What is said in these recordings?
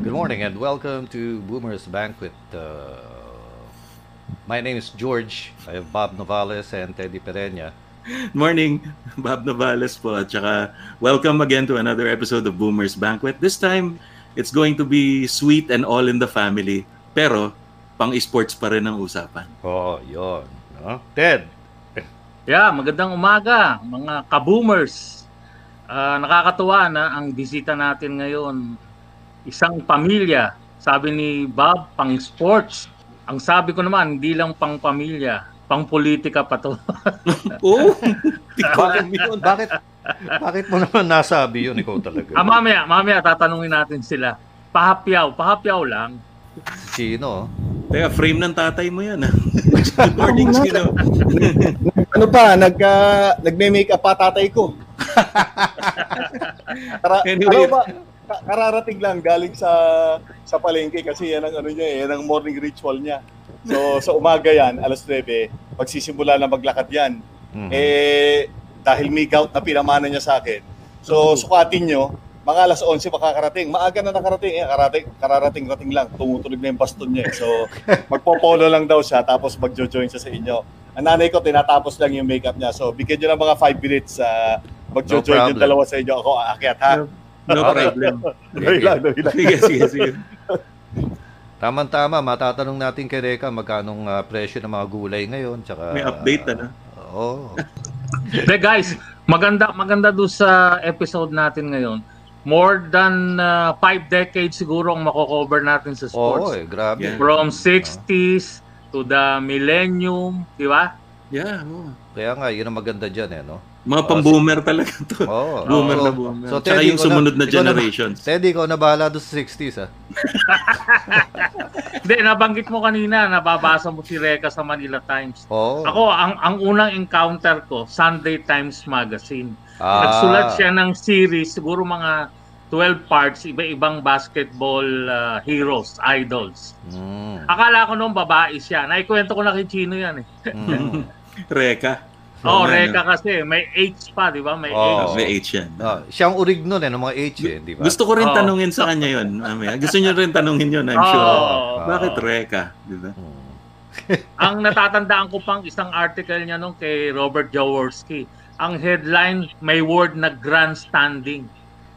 Good morning and welcome to Boomer's Banquet. My name is George. I have Bob Novales and Teddy Pereña. Morning, Bob Novales po. At saka welcome again to another episode of Boomer's Banquet. This time, it's going to be sweet and all in the family. Pero, pang-esports pa rin ang usapan. Oo, yun. No? Ted! Yeah, magandang umaga, mga ka-boomers. Nakakatuwa na ang bisita natin ngayon. Isang pamilya, sabi ni Bob, pang sports. Ang sabi ko naman, hindi lang pang pamilya, pang politika pa to. Oo, bakit mo naman nasabi yun, ikaw talaga? Mamaya tatanungin natin sila. Pahapyaw lang. Sino? Teka, frame ng tatay mo yan. Good morning, Sino. Ano pa, nagme-makeup pa tatay ko. Anyway, ano ba? Kararating lang galing sa palengke kasi yan ang ano niya, yan ang morning ritual niya. So sa umaga yan, alas 9, pagsisimula na maglakad yan. Mm-hmm. Eh dahil make out na pinamana niya sa akin. So sukatin niyo, mga alas 11 makakarating. Maaga na nakarating, kararating-rating lang, tumutunog na yung baston niya. So magpo-polo lang daw siya tapos magjo-join siya sa inyo. Ang nanay ko tinatapos lang yung makeup niya. So bigyan niyo lang mga 5 minutes magjo-join yung dalawa sa inyo, ako aakyat ha. No problem. Doy lang. Sige. Tama, matatanong natin kay Recah magkanong presyo ng mga gulay ngayon, tsaka may update na. Oo. Hey guys, maganda doon sa episode natin ngayon. More than 5 decades siguro ang mako-cover natin sa sports. Oo, grabe. Yeah. From 60s to the millennium, di ba? Yeah. Oh. Kaya nga, yun ang maganda dyan no? Mga pang-boomer talaga ito. Oh, boomer. So, tsaka yung sumunod na generations. Teddy, ikaw na bahala doon sa 60s, ha? Hindi, nabanggit mo kanina, nababasa mo si Recah sa Manila Times. Oh. Ako, ang unang encounter ko, Sunday Times Magazine. Nagsulat siya ng series, siguro mga 12 parts, iba-ibang basketball heroes, idols. Mm. Akala ko noong babae siya. Naikwento ko na kay Chino yan, eh. Mm. Recah. Oh, Recah kasi may H pa, 'di ba? May H. May H yan. Oh, siyang urig noon ng mga H, di ba? Gusto ko rin tanungin sa kanya 'yon. Gusto niyo rin tanungin 'yon, I'm sure. Bakit Recah, 'di ba? Ang natatandaan ko pang isang article niya noon kay Robert Jaworski. Ang headline, may word na grandstanding.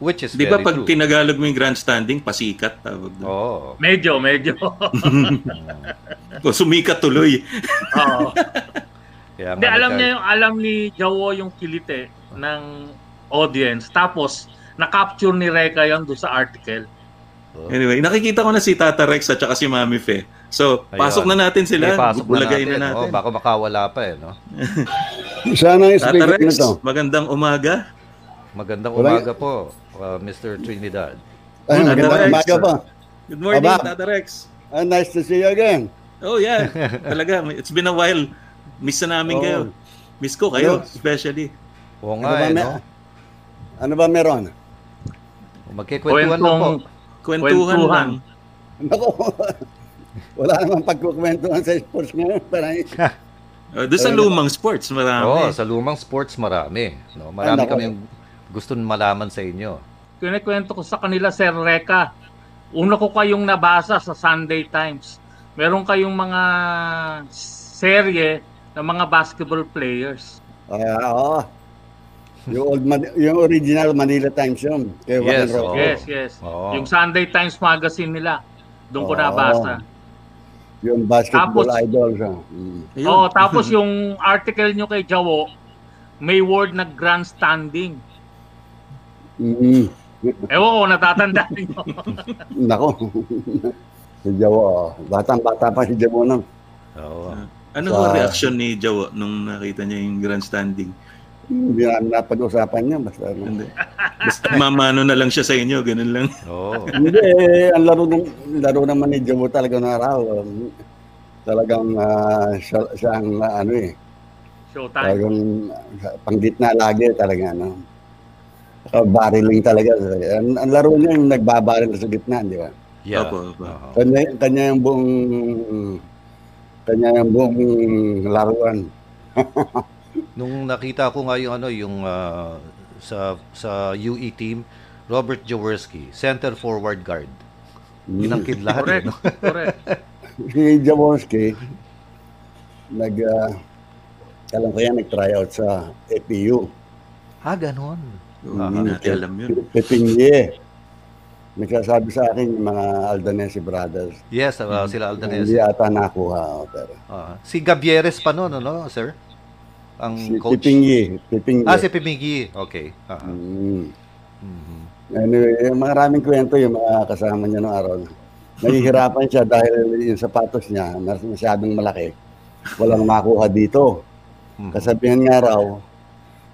Which is, 'di ba, pag tinagalog mo yung grandstanding, pasikat tawag doon. Oh. Medyo. Ko sumikat tuloy. Oo. Hindi, alam ni Jawo yung kilite ng audience. Tapos, na-capture ni Recah yun doon sa article. Anyway, nakikita ko na si Tata Rex at saka si Mami Fe. So, pasok na natin sila. Bulagayin na natin. Baka makawala pa no? Tata Rex, magandang umaga. Magandang umaga po, Mr. Trinidad. Magandang umaga po. Good morning, Tata Rex. Nice to see you again. Oh, yeah. Talaga, it's been a while. Miss na namin kayo. Miss ko kayo, especially. Oo nga, ano ba meron? Magkikwentuhan lang po. Kwentuhan lang. Naku, wala namang pagkukwentuhan sa sports ngayon. Doon sa lumang sports, marami. Oo, sa lumang sports, marami. No, marami kami yung gusto malaman sa inyo. Kinikwento ko sa kanila, Sir Recah. Una ko kayong nabasa sa Sunday Times. Meron kayong mga serye ng mga basketball players. Oo. Yung original Manila Times yun. Yes. Oh. Yung Sunday Times Magazine nila. Doon ko nabasa. Yung basketball idols. Oo, tapos yung article nyo kay Jawo, may word na grandstanding. Mm-hmm. Ewan ko, natatandaan nyo. Nako. Si Jawo, batang-bata pa si Jawo nun. Oo. Ano ang reaksyon ni Jawo nung nakita niya yung grandstanding? Hindi namin napag-usapan niya. Basta mamano na lang siya sa inyo, ganun lang. Oo. Hindi, ang laro naman ni Jawo talaga na araw. Talagang siya ang showtime. Talagang panggitna lagi talaga, no? Bariling talaga. Ang laro niya yung nagbabaril sa gitna, di ba? Yeah. Opo. Kanya yung buong... kanya yung buong laruan. Nung nakita ko nga yung sa UE team, Robert Jaworski, center forward guard. Inangkit lahat. Correct. No? Correct. Si Jaworski, alam ko yan, nag-tryout sa FPU. Ha, ganun. Alam yun. Pepinye. Nagsasabi sa akin yung mga Aldanesi brothers. Yes, sila Aldanesi. Hindi ata nakuha. Pero. Si Gabieres pa noon, no, sir? Ang si coach? Pipingi. Ah, si Pipingi. Okay. Anyway, maraming kwento yung mga kasama niya noong araw. Nahihirapan siya dahil yung sapatos niya masyadong malaki. Walang makuha dito. Kasabihan nga raw,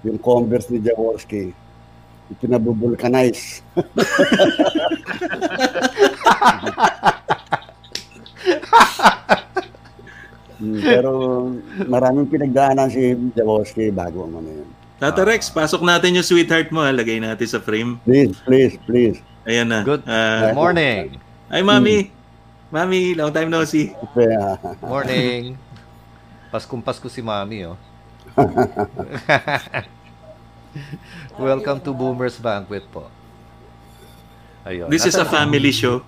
yung Converse ni Jaworski, pinabubulkanize. Pero maraming pinagdaanan si Jaworski bago ang ano yun. Tata Rex, pasok natin yung sweetheart mo. Lagay natin sa frame. Please. Ayan na. Good morning. Hi, Mami. Mami, long time no see. Morning. Paskong-pasko si Mami, oh. Welcome to Boomer's Banquet po. Ayun. This is a family show.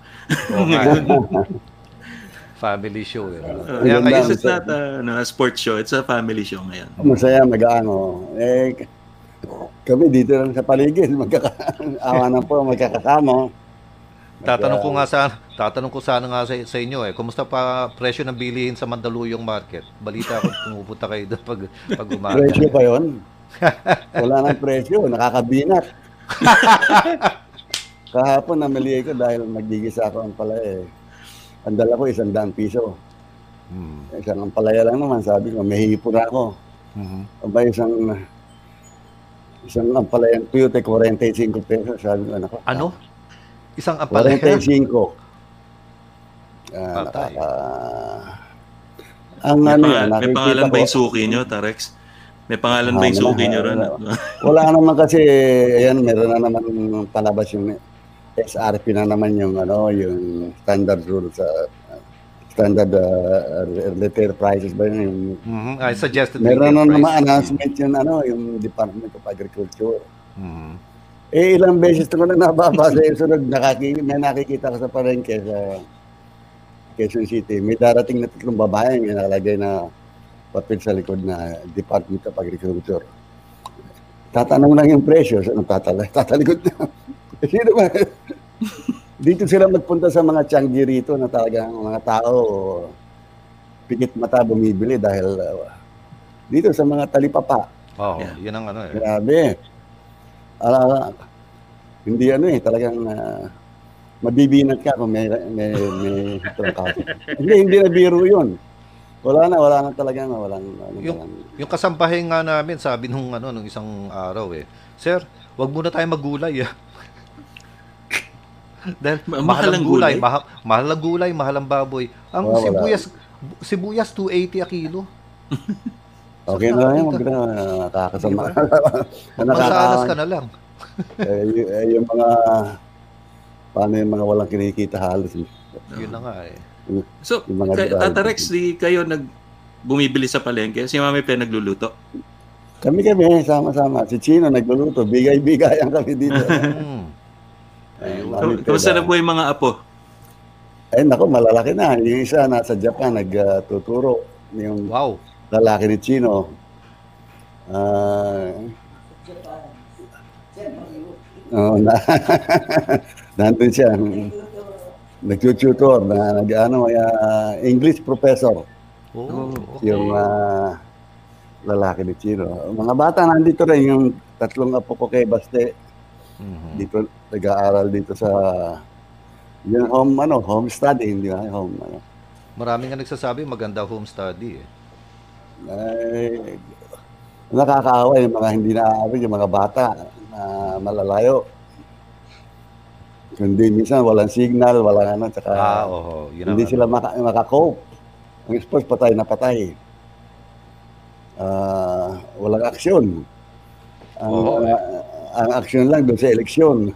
Family show. Kaya ngayon, it's not a sports show. It's a family show ngayon. Masaya, mag-ano. Eh, kami dito lang sa paligid. Awa na po, magkakasama. Tatanong ko sana nga sa inyo, kumusta pa presyo ng bilihin sa Mandaluyong market? Balita ko, pumupunta kayo doon pag umaga. Presyo pa yun? Wala nang presyo. Nakakabinat. Kahapon, namili ko dahil nagigisa ako ang pala eh. Ang dala ko, 100 piso. Isang palaya lang naman, sabi ko, may hipo na ako. Abay, isang ampalaya ng piyute, 45 pesos. Sabi ko, nako. Ano? Isang ampalaya? 45. May pangalan ba yung suki nyo, Tarex? May pangalan ba yung suki nyo ron? Wala naman kasi, ayan, meron na naman palabas yung SRP na naman yung ano, yung standard rule sa standard retail prices ba yun? I suggested meron na naman announcement yun ano, yung Department of Agriculture. Eh ilang beses ko na nababasa yung sunod, may nakikita ko sa palengke sa Quezon City. May darating na 3 babae yung nakalagay na papel sa likod na Department of Agriculture. Tatanong lang yung presyo, so tatalikod na. Sino ba? Dito sila magpunta sa mga tianggi rito na talagang mga tao pikit mata bumibili dahil dito sa mga talipapa. Yan ang ano eh. Grabe. Hindi ano eh, talagang mabibinat ka kung may trangkaso. Hindi na biro yun. Wala na talagang yung kasampahin nga namin, sabi nung isang araw eh, sir, wag muna tayo maggulay. Dahil mahalang gulay, mahalang baboy. Ang sibuyas 280 a kilo. Okay na yan, huwag na nakakasama. Magpasalas ka na lang. Yung mga, paano yung mga walang kinikita halos. Yun na nga eh. So, Tata Rex, di kayo bumibili sa palengke? Si Mami Fe nagluluto? Kami, sama-sama. Si Chino nagluluto. Bigay-bigayan kami dito. Kamusta na po yung mga apo? Ay, naku, malalaki na. Yung isa nasa Japan, nagtuturo. Yung lalaki ni Chino. Nandun siya. Nag-tutor. English professor. Yung lalaki ni Chino. Mga bata, nandito rin yung 3 apo ko kay Baste. Dito nag-aaral dito sa yung home study, hindi ba? Home ano. Maraming ang nagsasabi maganda home study eh. Ay, nakakaawa yung mga hindi naaabi, yung mga bata na malalayo. Kundi minsan walang signal, walang ano, tsaka hindi sila makakope. Ang sports patay na patay. Walang aksyon. Ang action lang doon sa eleksyon.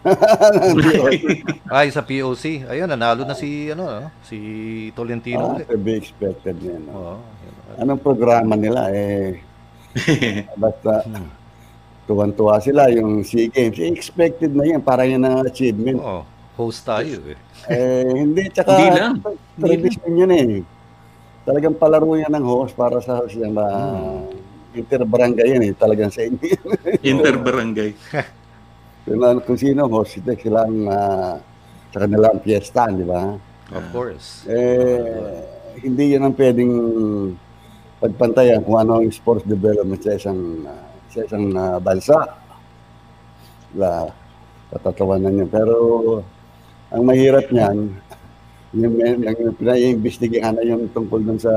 Ay, sa POC. Ayun, nanalo na si Tolentino. To be expected yan. Anong programa nila? Basta, tuwan-tuwa sila yung SEA Games. Expected na yan. Parang yan ang achievement. Host tayo eh. Eh, hindi. Tsaka, hindi lang. Tradisyon yun eh. Talagang palaro yan ng host para sa host yan. Interbarangay yan eh. Talagang sa inyo. Interbarangay. Kung sino host, sila ang sa kanilang piyesta, di ba? Of course. Eh, hindi yan ang pwedeng pagpantayan kung ano ang sports development sa isang bansa. La patatawanan niya. Pero ang mahirap niyan, yung pinaiimbestigahan na yung tungkol dun sa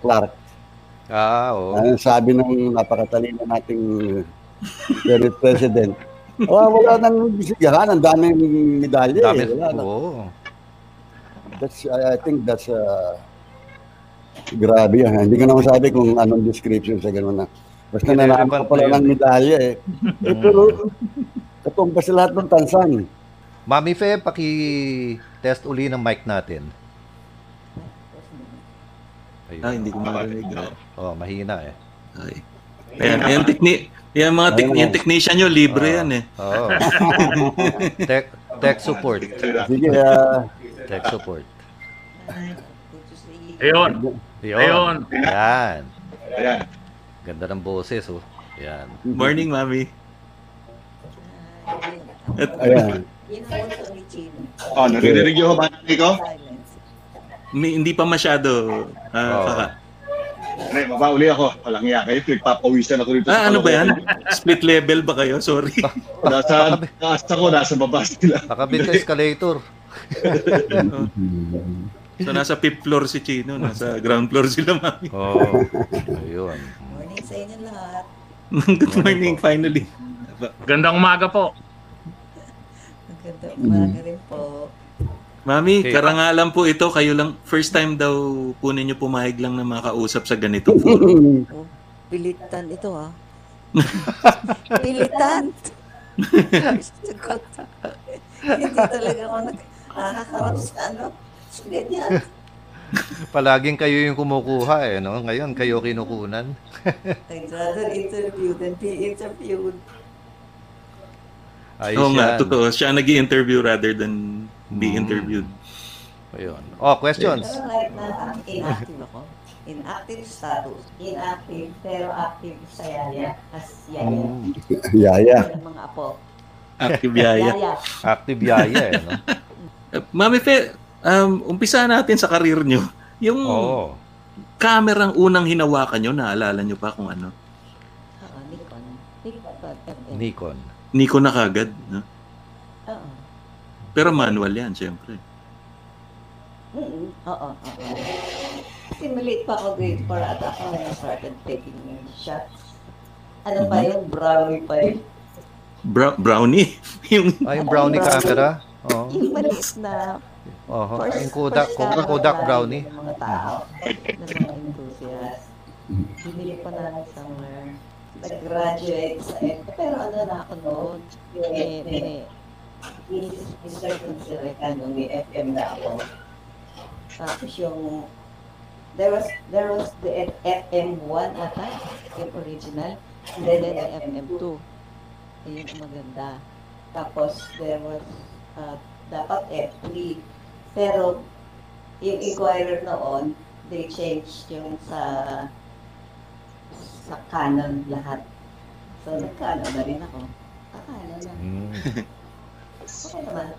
Clark. Ah, oo. Ang sabi ng napakatalino nating Senate President, wala nang imbestigahan, ang daming medalya. Dami, oo. That's, I think that's, grabe yan. Hindi ko na masabi kung anong description sa gano'n na. Basta nalaman ko pala ng medalya eh. Eh pero, katong ba sa lahat ng tansan? Mami Fe, paki-test uli ng mic natin. Ayun. Ah, hindi ko marinig. Oh, mahina eh. Ay. Ayan, yung technician nyo, libre yan eh. Oo. Tech support. Sige, tech support. Ayun. Ayun. Ayan. Ayan. Ganda ng boses, oh. Ayan. Morning, Mami. Ayan. Oh, naririnig yung humantay ko? Hindi pa masyado. Maba uli ako. Walang iya kayo. Pinagpapawisan ako dito. Ah, ano ba yan? Split level ba kayo? Sorry. Nasa baba sila. Pakabit ka escalator. So, nasa 5th floor si Chino. Nasa ground floor sila, Mami. Oo. Ayun. Morning sa inyo lahat. Good morning, finally. Gandang umaga po. Gandang umaga rin po. Mami, okay. Karangalan po ito. Kayo lang, first time daw po ninyo pumahig lang na makausap sa ganitong forum. Oh, pilitan ito ha. Pilitan. Hindi talaga ako nakaharap sa ano. Sulit yan. Palaging kayo yung kumukuha eh, no? Ngayon kayo kinukunan. I'd rather interview than be interviewed. Ay, oh, siya. Totoo. Siya nag-i-interview rather than be interviewed. Ayun. Oh, questions? Pero right now, inactive ako. Inactive status. Inactive, pero active sa yaya. As yaya. Yaya. Mga apo. Active yaya. Active yaya eh, no? Mami Fe, umpisa natin sa karir nyo. Yung kamerang unang hinawakan nyo, naalala nyo pa kung ano? Nikon. Nikon na kagad, no? Oo. Pero manual yan, siyempre. Oo. Kasi maliit pa ako grade 4 at ako when I started taking shots. Ano pa yun? Brownie pa yun. Brownie? Yung brownie camera? Oo. Yung maliit na yung Kodak brownie. Yung mga tao. Yung mga enthusiast. Bibili pa namin somewhere. Nag-graduate sa Ed. Pero ano na ako noon? Mr. Consirekan nung FM na ako. Tapos yung there was the FM1 ata. Yung original. And then the FM2. Yung maganda. Tapos there was dapat F3. Pero yung Inquirer noon, they changed yung sa Canon lahat. So nag-Canon na rin ako. Canon na. Okay naman.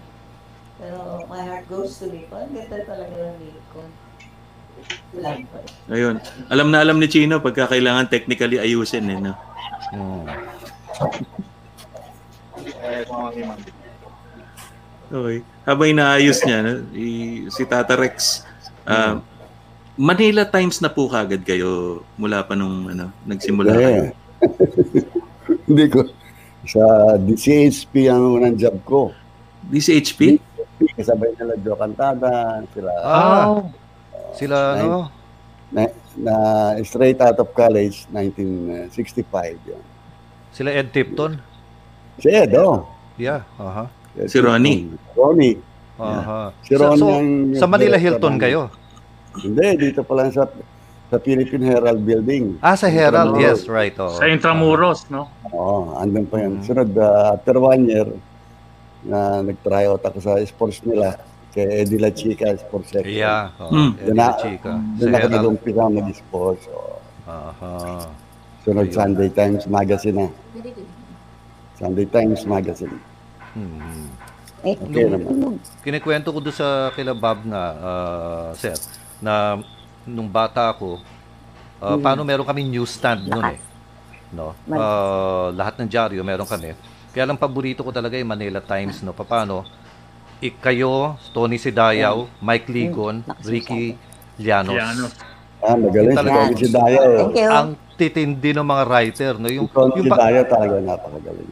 Pero my heart goes to Nikon. Ganda talaga ng Nikon. Ayun. Alam na alam ni Chino pagka kailangan technically ayusin eh. No? Okay. Habang inaayos niya, si Tata Rex, Manila Times na po kagad kayo mula pa nung nagsimula kayo. Hindi ko. Sa DCHP ang unang job ko. DCHP? Kasabay nila Joe Cantada, sila... sila ano? Na straight out of college, 1965. Yun. Sila Ed Tipton? Si Ed, Yeah, Si Ronnie. Ronnie. Si Ronnie. So, sa Manila Hilton kayo? Hindi, dito pala sa Philippine Herald Building. Ah, sa Herald, yes, right. Sa Intramuros, no? Oo, andun pa yan. Sunod, after 1 year, na nag-tryout ako sa sports nila kay Eddie LaChica, sports section. Yeah, Eddie LaChica. Doon ako nag-umpisa mag-sports. Sunod Sunday Times Magazine na. Sunday Times Magazine. Okay naman. Kinikwento ko doon sa kila Bob na, sir, na nung bata ako, paano meron kami newsstand noon eh. No? Lahat ng dyaryo meron kami. Kaya lang paborito ko talaga yung Manila Times. No? Paano? Kayo, Tony Sidayao, Mike Ligon, Ricky Llanos. Magaling si Tony Sidayao. Ang titindi ng mga writer. No? Yung Tony Sidayao talaga napakagaling.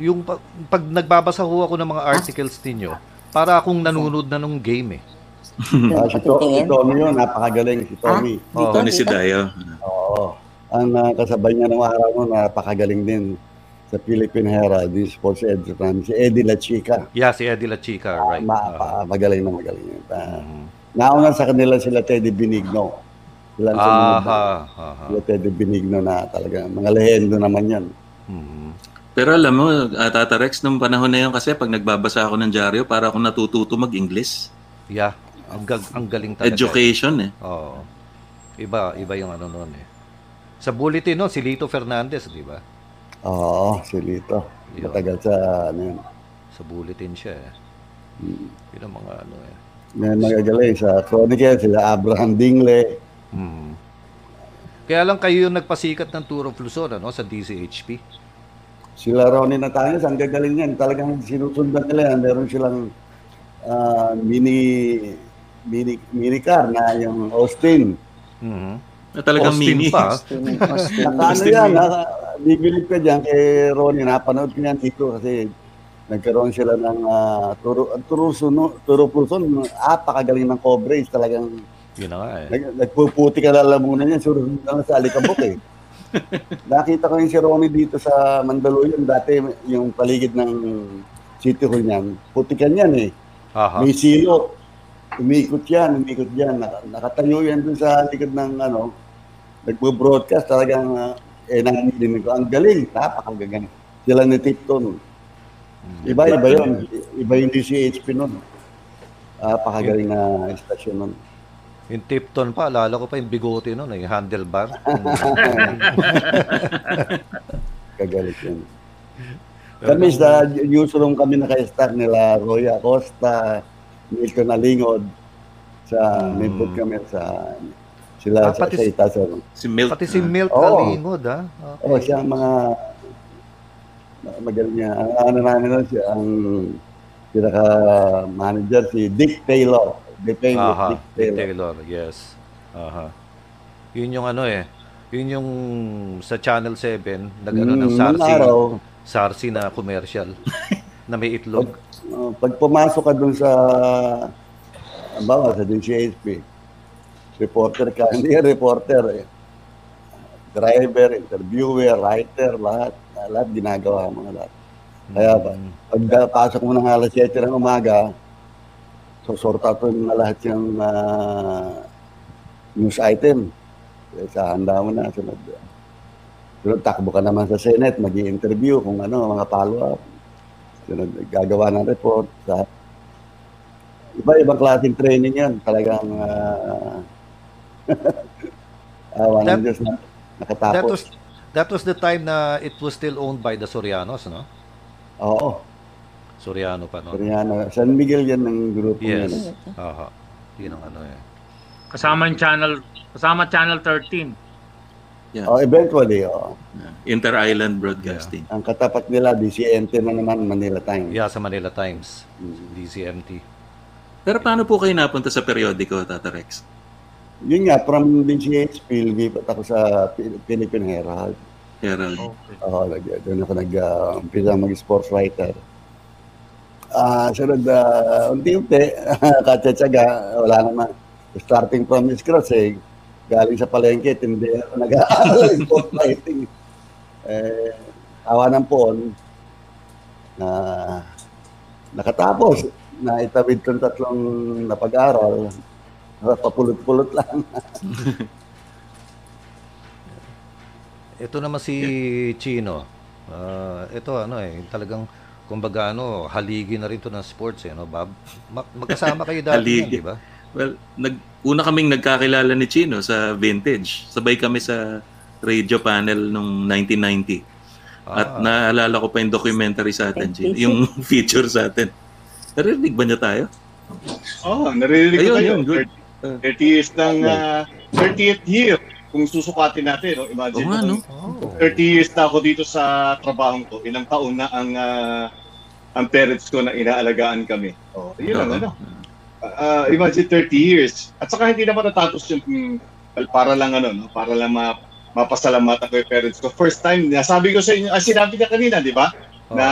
Yung pag nagbabasa ho ako ng mga articles ninyo, para akong nanonood na nung game eh. Si Tommy yun, napakagaling si Tommy. Tony Sidayao. Oo. Ang kasabay niya ng araw nun, napakagaling din sa Philippine Herald, sports editor namin, si Eddie LaChica. Yeah, si Eddie LaChica, right. Magaling na magaling yun. Nauna sa kanila sila Teddy Binigno. Sila Teddy Binigno na talaga, mga lehendo naman yan. Pero alam mo, Tata Rex, nung panahon na yun kasi pag nagbabasa ako ng dyaryo, para akong natututo mag-English. Yeah, ang galing talaga. Education eh. Oo. Iba yung ano noon eh. Sa Bulletin noon, si Lito Fernandez, di ba? Oo, si Lito. Matagal sa ano yun. Sa Bulletin siya eh. Yun ang mga ano eh. May magagaling sa Chronicle, sila Abraham Dingle. Kaya lang kayo yung nagpasikat ng Tour of Luzon, ano, sa DCHP. Sila Ronnie na tayo, ang gagaling yan. Talagang sinusundan nila yan. Meron silang mini car na yung Austin. Na talagang Austin mini. Nakano yan. Bibilip ka dyan kay Ronnie. Napanood ko yan dito kasi nagkaroon sila ng Turo Pulson. Pakagaling ng coverage. Talagang nagpuputi ka lalamunan yan. Surun ka na sa alikabok eh. Nakita ko yung si Ronnie dito sa Mandaluyong dati, yung paligid ng city hall niyan. Putikan yan eh. May silo. Umikot yan. Nakatayo yan dun sa likod ng ano, nagbo-broadcast talagang nanganilin ko. Ang galing, napakagaling. Sila ni Tipton. Iba yun. Iba yung DCHP nun. Pakagaling na istasyon nun. Yung Tipton pa, alala ko pa yung bigote nun, yung handlebar. Kagalit yun. Kami sa newsroom kami naka-start nila, Roy Acosta, Milt Lingod, sa Mimput kami sa sila sa Itason. Pati si Milt Lingod, ha? Oo, siya ang mga magaling niya. Ang ano namin nun, ang pinaka-manager, si Dick Taylor. Dick Taylor, yes. Yun yung ano eh. Yun yung sa Channel 7, nag-ano ng Sarsi na commercial na may itlog. Pag pumasok ka dun sa sa DCHP, reporter ka, hindi reporter eh. Driver, interviewer, writer, lahat. Lahat ginagawa mga lahat. Kaya pagpasok mo ng alas 7 ng umaga, so, sorta ito na lahat yung news item. Sa handa mo na. Sunod, takbo ka naman sa Senate, mag-i-interview kung ano, mga follow-up. Sunod, gagawa ng report. Iba-ibang klaseng training yan. Talagang awan ng Diyos na nakatapos. That was the time na it was still owned by the Sorianos, no? Oo. Soriano pa, no? Soriano. San Miguel yan ng grupo niya. Yes. Yun ang ano eh. Kasama Channel 13. Yeah. Eventually, Inter-Island Broadcasting. Ang katapat nila, DCMT na naman, Manila Times. Yeah, sa Manila Times. DCMT. Pero paano po kayo napunta sa periodiko, Tata Rex? Yun nga, from DCH, pilipat ako sa Philippine Herald. Herald. Oo, doon ako nag-umpisa mag-sports writer. Sunod, unti-unti, katsatsaga, wala naman. Starting from scratch eh, galing sa palengke, hindi ako nag-aaral, sport writing. Awa ng poon, nakatapos, naitawid kong tatlong napag-aral, papulot-pulot lang. Ito naman si Chino. Ito talagang kumbaga ano, haligi na rin to ng sports eh, no, Bob? Magkasama kayo dati yan, di ba? Well, una kaming nagkakilala ni Chino sa vintage. Sabay kami sa radio panel noong 1990. At naalala ko pa yung documentary sa atin, Chino, yung feature sa atin. Naririnig ba niya tayo? Oo, naririnig ko tayo. 30th year, kung susukatin natin, no? Imagine mo, 30 years na ako dito sa trabaho ko. Ilang taon na ang parents ko na inaalagaan kami. Oh, yun lang, ano? Imagine 30 years. At saka hindi naman natapos yung, well, para lang ano, no? Para lang mapasalamatan ko yung parents ko. First time, nasabi ko sa inyo, sinabi na kanina, di ba? Na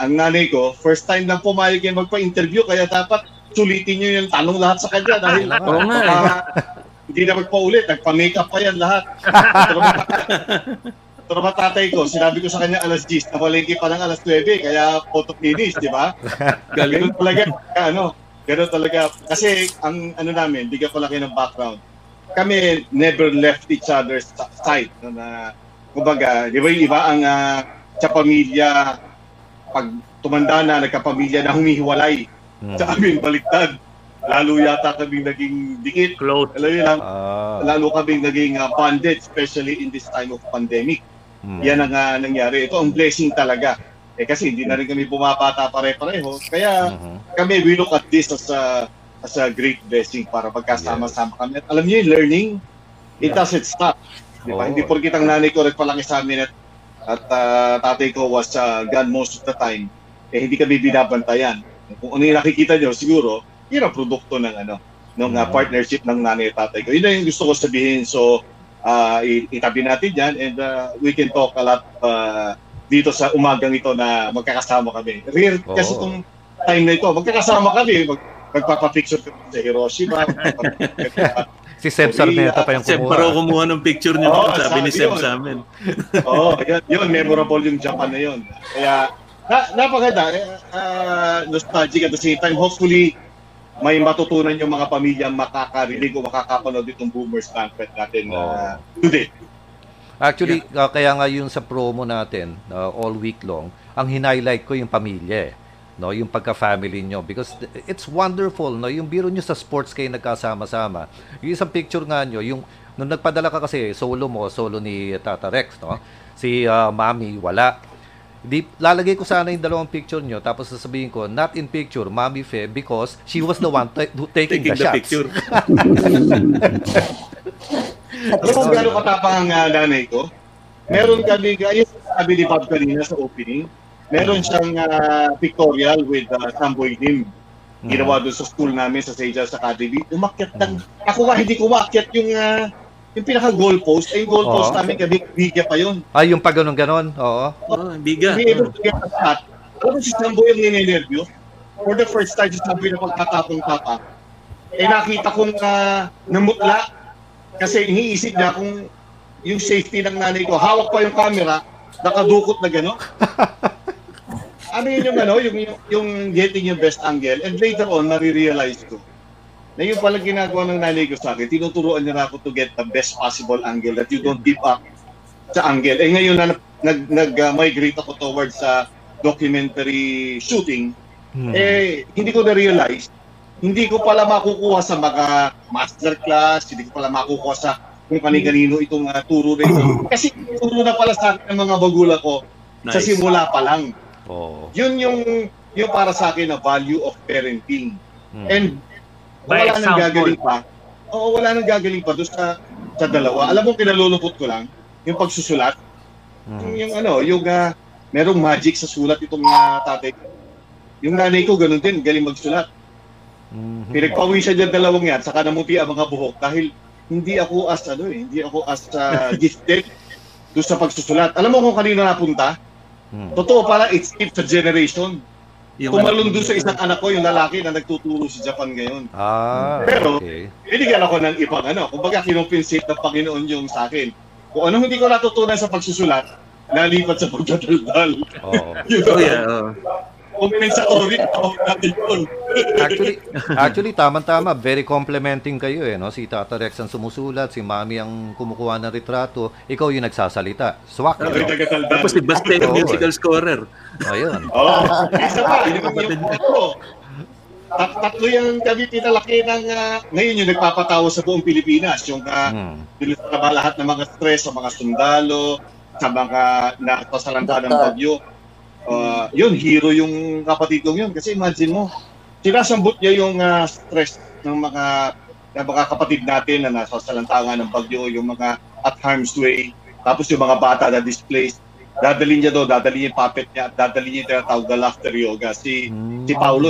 ang nanay ko, first time lang pumayag yung magpa-interview, kaya dapat sulitin nyo yung tanong lahat sa kanya dahil hindi na magpaulit, nagpa-makeup pa yan lahat. Pero matatay ko, sinabi ko sa kanya alas 10, napalengke pa ng alas 9, kaya potok ninis, di ba? Ganun talaga, ganun talaga. Kasi ang ano namin, bigyan ko laki ng background. Kami never left each other's side. Kumbaga, di ba yung iba ang sa pamilya, pag tumanda na, nagkapamilya na humihiwalay. Sa aming baliktad, lalo yata kaming naging dikit. Lalo kaming naging bonded, especially in this time of pandemic. Yan ang nangyari. Ito ang blessing talaga. Eh kasi hindi na rin kami bumabata pare-pareho. Kaya kami, we look at this as a great blessing para pagkasama-sama kami. At alam niyo yung learning, it doesn't stop. Diba? Hindi porkit ang nanay ko nagpalaki sa amin at tatay ko was gone most of the time, eh hindi kami binabantayan. Kung ano yung nakikita nyo, siguro, yun ang produkto ng partnership ng nanay at tatay ko. Yun na yung gusto ko sabihin. So, itabi natin yan and we can talk a lot dito sa umagang ito na magkakasama kami. Rare kasi itong time na ito. Magkakasama kami. Magpapapicture kami sa Hiroshima. Si Seb Sarneta pa yung kumuha. Seb Paro kumuha ng picture niyo. Sabi ni Seb sa amin. Oo, yun. Memorable yung Japan na yun. Kaya, napaganda, nostalgic at the same time. Hopefully, may matutunan yung mga pamilya makakarinig o makakapanood itong Boomer's Banquet natin today. Actually, kaya nga yun sa promo natin, all week long, ang hinighlight ko yung pamilya, no, yung pagka-family nyo. Because it's wonderful, no, yung biro nyo sa sports kayo nagkasama-sama. Yung isang picture nga nyo, yung, nung nagpadala ka kasi, solo ni Tata Rex, no? Si Mami, wala. Lalagay ko sana yung dalawang picture nyo tapos sasabihin ko, not in picture, Mami Fe, because she was the one taking the shots. Picture. Alam mo gano'ng katapang ang nanay ko? Meron kami, ayun sabi ni Bob kanina sa opening, meron siyang pictorial with Samboy Lim. Ginawa doon sa school namin, sa Seijas Academy. Umakyat lang. Ako nga, hindi umakyat yung pinaka-goal post, ay goal post namin kami, bigya pa yun. Ay, yung pag ganun-ganon, oo. Bigya. Hindi able to get a shot. Alam mo si Sambo yung ninenervyo? For the first time, si Sambo na pagkatapang-tapa. Eh, nakita kong namutla kasi iniisip niya kung yung safety ng nanay ko, hawak pa yung camera, nakadukot na gano'n. Ano yun yung ano, yung getting yung best angle. And later on, nare-realize ko na yung pala ginagawa ng nanay ko sa akin, tinuturuan niya na ako to get the best possible angle that you don't give up sa angle. Eh ngayon na nag-migrate ako towards sa documentary shooting, eh hindi ko na-realize, hindi ko pala makukuha sa mga masterclass, hindi ko pala makukuha sa kung kani-kanino itong turo na ito. Kasi turo na pala sa akin ng mga bagulang ko sa simula pa lang. Yun yung para sa akin na value of parenting. And wala nang gagaling pa. Oo, wala nang gagaling pa doon sa dalawa. Alam mo, kinalulupot ko lang, yung pagsusulat. Yung ano, yung merong magic sa sulat itong tatay ko. Yung nanay ko, ganun din, galing magsulat. Pinagpawisan niya dalawang yan, saka namuti ang mga buhok. Dahil hindi ako as gifted doon sa pagsusulat. Alam mo kung kanino napunta? Totoo pala, it's a generation. Tumalun doon sa isang anak ko, yung lalaki na nagtuturo sa Japan ngayon. Pero, binigyan ako ng ibang ano. Kumbaga, kinumpensate ng Panginoon yung sa akin. Kung anong hindi ko natutunan sa pagsusulat, nalipat sa pagdadaldal. Comment sa Ori, tawag natin yun. Actually, tama-tama. Very complimenting kayo eh. No? Si Tata Rex ang sumusulat, si Mami ang kumukuha ng retrato, ikaw yung nagsasalita. Swak. No? Tapos si Bastay ang musical scorer. Ayun. Oo. Isa pa, yun ako. Tatlo yung kami pinalaki ng, ngayon yung nagpapatawa sa buong Pilipinas, yung binutaba lahat ng mga stress sa mga sundalo, sa mga napasalanta ng bagyo. Yun, hero yung kapatid kong yun. Kasi imagine mo, sinasambot niya yung stress ng mga kapatid natin na nasasalanta nga ng bagyo, yung mga at harm's way, tapos yung mga bata na displaced. Dadalhin niya doon, dadalhin yung puppet niya, dadalhin niya yung tinatawag na laughter yoga. Si Paolo,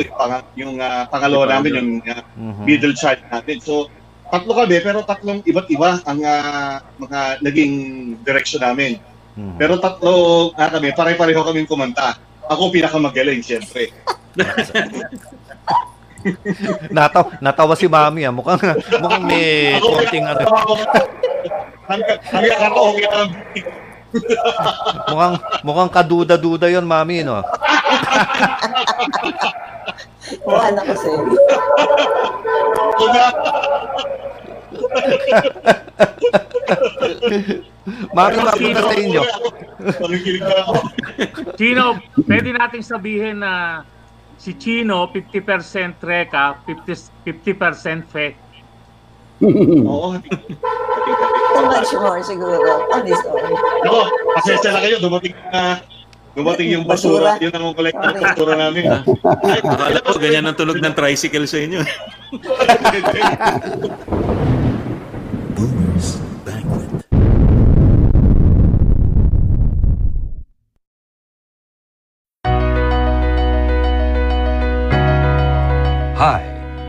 yung pangalawa namin, yung middle child natin. So, tatlo kami, pero tatlong iba't iba ang mga naging direction namin. Pero tatlo nga kami, pare-pareho kaming kumanta. Ako pinakamagaling, siyempre. Natawa si Mami, mukhang may konting ano. Hanggang ako, hanggang mukhang kaduda-duda yun, Mami, no? Wala na kasi. Mami, bago na sa inyo. Chino, pwede nating sabihin na si Chino, 50% Recah, 50% Fe. Oo. So much more siguro on this one. Ako, pasensya na kayo. Dumating yung basura. Yun ang collect ng basura namin. Akala ko, ganyan ang tulog ng tricycle sa inyo. Boomer's Banquet. Hi,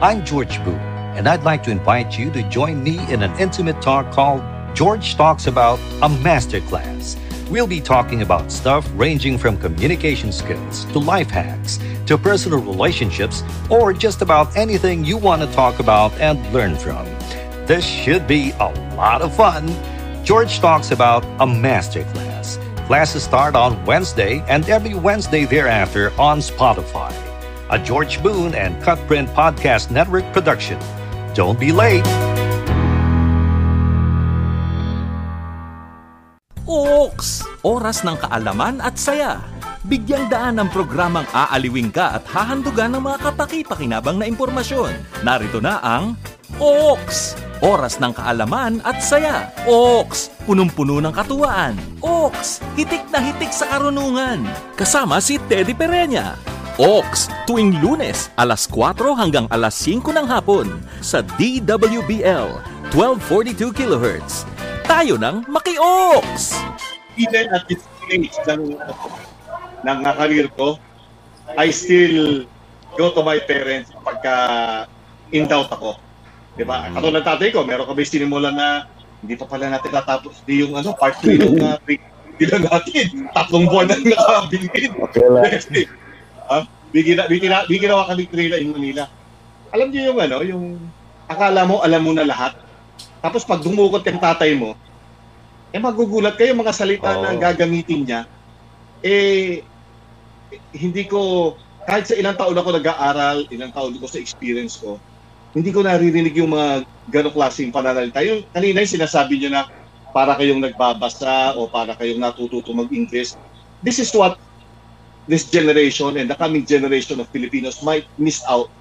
I'm George Boom. And I'd like to invite you to join me in an intimate talk called George Talks About a Masterclass. We'll be talking about stuff ranging from communication skills to life hacks to personal relationships or just about anything you want to talk about and learn from. This should be a lot of fun. George Talks About a Masterclass. Classes start on Wednesday and every Wednesday thereafter on Spotify. A George Boone and Cutprint Podcast Network production. Don't be late. Oaks! Oras ng kaalaman at saya. Bigyang daan ng programang aaliwing ka at hahandugan ng mga kapaki-pakinabang na impormasyon. Narito na ang Oaks! Oras ng kaalaman at saya. Oaks! Punong-puno ng katuwaan. Oaks! Hitik na hitik sa karunungan. Kasama si Teddy Pereña. Oaks, tuwing Lunes, alas 4 hanggang alas 5 ng hapon sa DWBL 1242 kHz. Tayo nang maki-Oaks! Even at this stage ng career ko, I still go to my parents pagka in doubt ako. Diba? Katulad tatay ko, meron kami sinimula na hindi pa pala natin natapos di yung ano, part 3 yung bilang natin. 3 buwan na nakabingin. Okay lang. Biginawa kami trailer in Manila. Alam niyo yung ano, yung akala mo, alam mo na lahat. Tapos pag dumukot yung tatay mo, magugulat kayo mga salita na gagamitin niya. Hindi ko, kahit sa ilang taon ako nag-aaral, ilang taon ko sa experience ko, hindi ko naririnig yung mga ganong klaseng pananalita. Yung kanina yung sinasabi niyo na para kayong nagbabasa o para kayong natututo mag-English. This is what this generation and the coming generation of Filipinos might miss out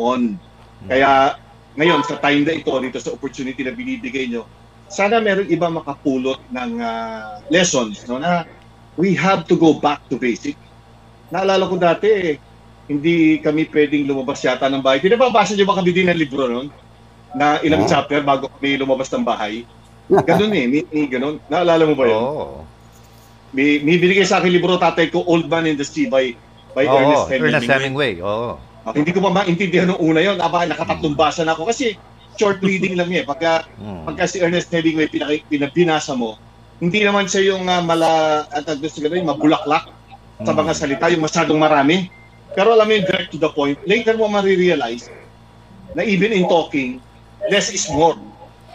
on. Kaya ngayon sa time na ito, dito sa opportunity na binibigay nyo, sana meron iba makapulot ng lessons, no, na we have to go back to basic. Naalala ko dati hindi kami pwedeng lumabas yata ng bahay. Pinababasa nyo ba kami din ng libro noon na ilang chapter bago kami lumabas ng bahay? Ganun eh, may ganun. Naalala mo ba yun? May binigay sa akin libro tatay ko, Old Man in the Sea by Ernest Hemingway. Oh. Okay, hindi ko pa maintindihan nung una yun. Aba, nakatatlong basa na ako kasi short reading lang yun. Pagka si Ernest Hemingway pinabinasa mo, hindi naman siya yung mabulaklak sa mga salita, yung masyadong marami. Pero alam mo yung direct to the point, later mo marirealize na even in talking, less is more.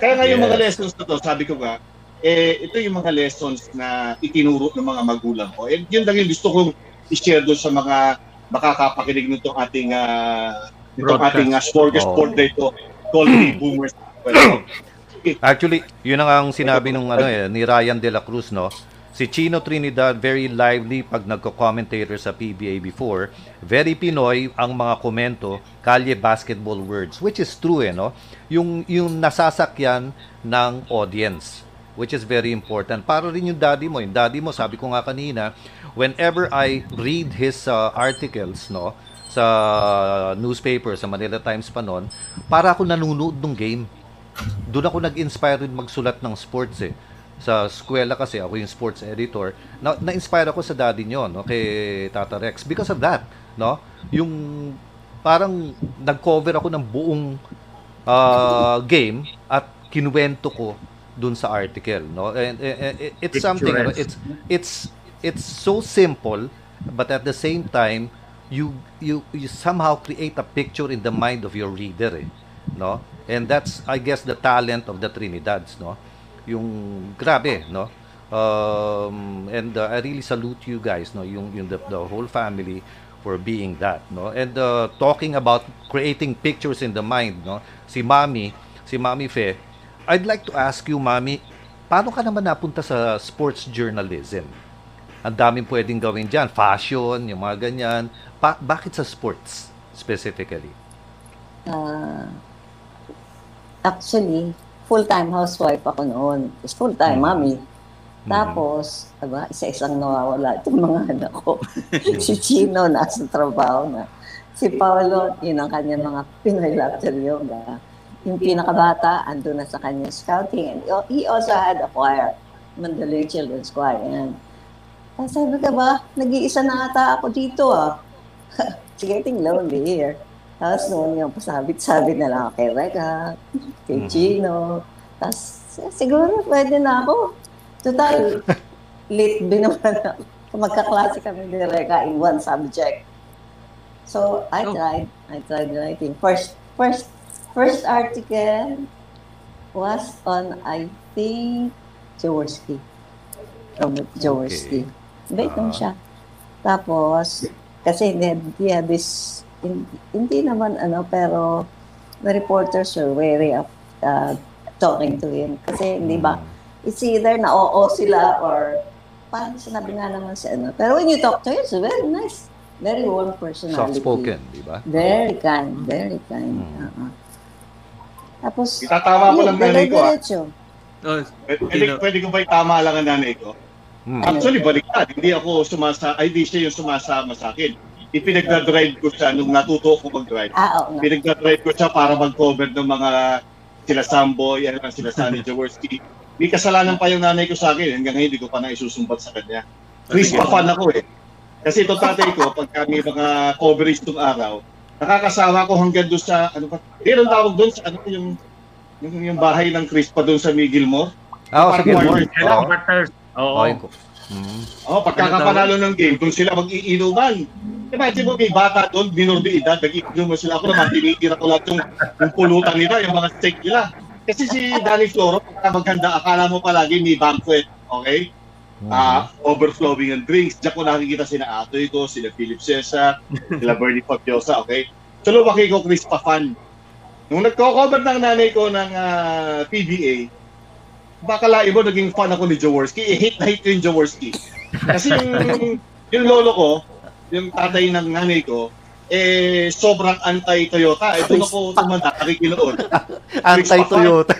Kaya nga yung mga lessons na to, sabi ko nga, ito yung mga lessons na itinuro ng mga magulang ko. And yun lang yung gusto kong i-share doon sa mga makakapakinig nitong ating smorgasbord na ito called the Boomers. Actually, yun ang sinabi nung ni Ryan Dela Cruz, no? Si Chino Trinidad, very lively pag nagko-commentator sa PBA before. Very Pinoy ang mga komento, kalye basketball words, which is true, eh, no? Yung nasasakyan ng audience, which is very important. Para rin yung daddy mo. Yung daddy mo, sabi ko nga kanina, whenever I read his articles, no, sa newspaper, sa Manila Times pa noon, para ako nanunood ng game. Doon ako nag-inspire magsulat ng sports, eh. Sa eskwela kasi ako yung sports editor. Na-inspire ako sa daddy niyo, no, kay Tata Rex, because of that, no. Yung parang nag-cover ako ng buong game at kinuwento ko dun sa article, no. And it's something, no? It's so simple, but at the same time you somehow create a picture in the mind of your reader, eh, no. And that's, I guess, the talent of the Trinidads, no. Yung grabe, no? And I really salute you guys, no? The whole family for being that, no? And talking about creating pictures in the mind, no? Si Mami Fe, I'd like to ask you, Mami, paano ka naman napunta sa sports journalism? Ang daming pwedeng gawin dyan, fashion, yung mga ganyan. Bakit sa sports, specifically? Actually, full-time housewife ako noon. Full-time, mami. Tapos, diba, isa-isang nawawala itong mga anak ko. Si Chino, nasa trabaho na. Si Paolo, yun ang kanyang mga Pinoy-lapture yoga. Yung pinakabata, ando na sa kanyang scouting. And he also had a choir, Mandaluyong Children's Choir. Tapos sabi ka ba, nag-iisa na ata ako dito, ah. It's getting lonely here. Tapos noon yung pasabit-sabit na lang ako kay Recah, kay Chino. Tapos siguro pwede na ako. Total, late din naman ako. Magkaklase kami ni Recah in one subject. So I tried writing. First article was on, I think, Jaworski. Robert Jaworski. Bait naman siya. Tapos, kasi he had this, hindi naman pero the reporters were wary of talking to him. Kasi hindi ba, it's either na-oo sila or parang sinabi nga naman siya. Pero when you talk to him, it's very nice. Very warm personality. Soft-spoken, di ba? Very kind, very kind. Tapos, itatama ko lang nanay ko. Pwede ko ba itama lang ang nanay ko? Actually, baliktad. Hindi siya yung sumasama sa akin. Ipinagdadrive ko siya nung natuto ko mag-drive. Pinagdadrive ko siya para mag-cover ng mga sila Samboy, sila Sunny Jaworski. May kasalanan pa yung nanay ko sa akin. Hanggang ngayon, hindi ko pa na isusumbat sa kanya. Crispa fan ako, eh. Kasi ito tatay ko, pag kami mga coverage itong araw, nakakasawa ko hanggang doon sa, mayroon tawag doon sa yung bahay ng Crispa doon sa Miguelmore. Sa Miguelmore. Oo. Pagkakapanalo ng game, doon sila mag-iinuman. Imagine mo, may bata doon, minor de edad, nag-iinuman sila. Ako naman, tinitira ko lahat yung pulutan nila, yung mga steak nila. Kasi si Danny Floro, pagka maghanda, akala mo palagi may banquet, okay? Overflowing ng drinks. Diyan ko nakikita sina Atoy ko, sina Philip Cesar, sila Bernie Papiosa, okay? So, lumaki ko, Crispa fan. Nung nagko-cover ng nanay ko ng PBA, baka lae mo, naging fan ako ni Jaworski. I-hate na hate ko yung Jaworski. Kasi yung lolo ko, yung tatay ng nanay ko, sobrang antay Toyota. Doon ako tumanda, kakikinoon. Antay Toyota.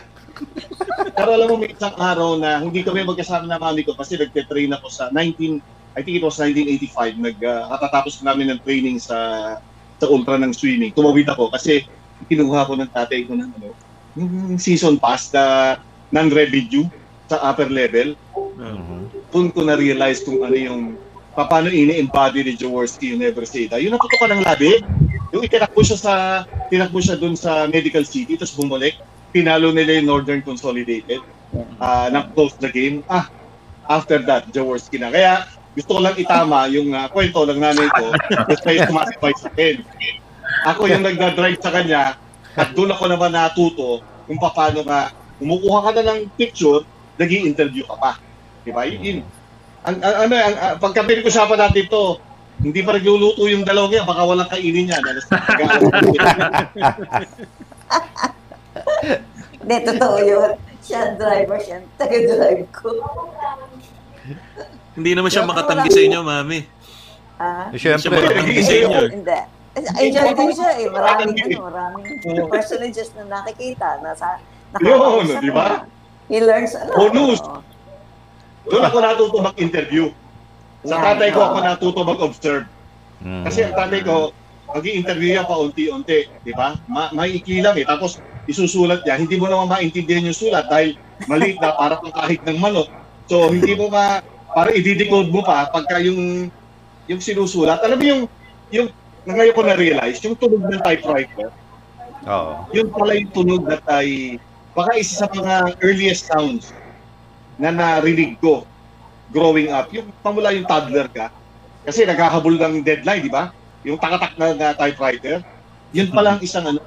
Pero alam mo, may isang araw na hindi kami magkasama na mami ko kasi nagte-train ako sa 1985. Nakatatapos namin ng training sa ultra ng swimming. Tumawid ako kasi kinuha ko ng tatay ko ng yung season pass na non-revenue sa upper level. Doon ko na-realize kung ano yung paano ini-embody ni Jaworski yung Never Say That. Yung natutukan ng labi, yung tinakbo siya doon sa Medical City, tapos bumalik, pinalo nila yung Northern Consolidated, na-close the game. After that, Jaworski na. Kaya gusto ko lang itama yung kwento ng nanay ko, just kayo sumasipay sa akin. Ako yung nagdadrive sa kanya, at doon ako naman natuto kung paano nga kumukuha ka na ng picture, nag-i-interview ka pa. Diba? Pagka pinag-usapan natin ito, Hindi pa nagluluto yung dalawa niya, baka walang kainin niya. Hindi, totoo yun. Siya ang driver, siya ang taga-drive ko. Hindi naman siya makatanggi sa inyo, Mami. Siyempre. Hindi siya makatanggi sa inyo. Hindi. Enjoy din siya eh. Maraming, maraming personages na nakikita. Yun, di ba? He learns a lot. Bonus! Doon ako natuto mag-interview. Sa tatay ko ako natuto mag-observe. Kasi ang tatay ko, mag-i-interview yan pa unti-unti. Di ba? Maikli lang eh. Tapos isusulat niya. Hindi mo naman maintindihan yung sulat dahil maliit na para pang kahit ng manok. So hindi mo ma... Para i-decode mo pa pagka yung sinusulat. Alam mo yung ngayon ko na-realize, yung tunog ng typewriter. Oo. Yung pala yung tunog na ay... Baka isa sa mga earliest sounds na narinig ko growing up, yung pamula yung toddler ka, kasi naghahabol ng deadline, di ba? Yung takatak na typewriter, yun palang isang ano,